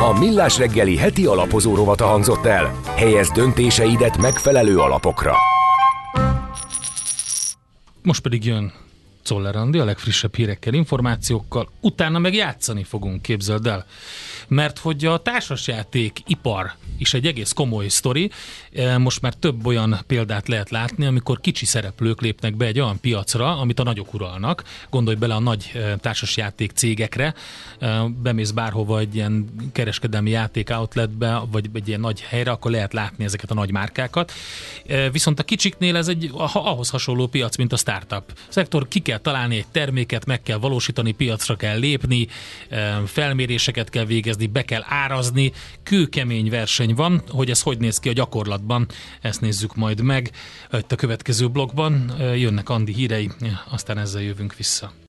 A Millás reggeli heti alapozó rovata hangzott el. Helyezd döntéseidet megfelelő alapokra. Most pedig jön Czoller Andi a legfrissebb hírekkel, információkkal, utána meg játszani fogunk, képzeld el. mert hogy a társasjáték ipar is egy egész komoly sztori. Most már több olyan példát lehet látni, amikor kicsi szereplők lépnek be egy olyan piacra, amit a nagyok uralnak. Gondolj bele a nagy társasjáték cégekre, bemész bárhova egy ilyen kereskedelmi játék outletbe, vagy egy ilyen nagy helyre, akkor lehet látni ezeket a nagy márkákat. Viszont a kicsiknél ez egy ahhoz hasonló piac, mint a startup szektor. Ki kell találni egy terméket, meg kell valósítani, piacra kell lépni, felméréseket kell végezni, be kell árazni, kőkemény verseny van, hogy ez hogy néz ki a gyakorlatban, ezt nézzük majd meg itt a következő blogban. Jönnek Andi hírei, aztán ezzel jövünk vissza.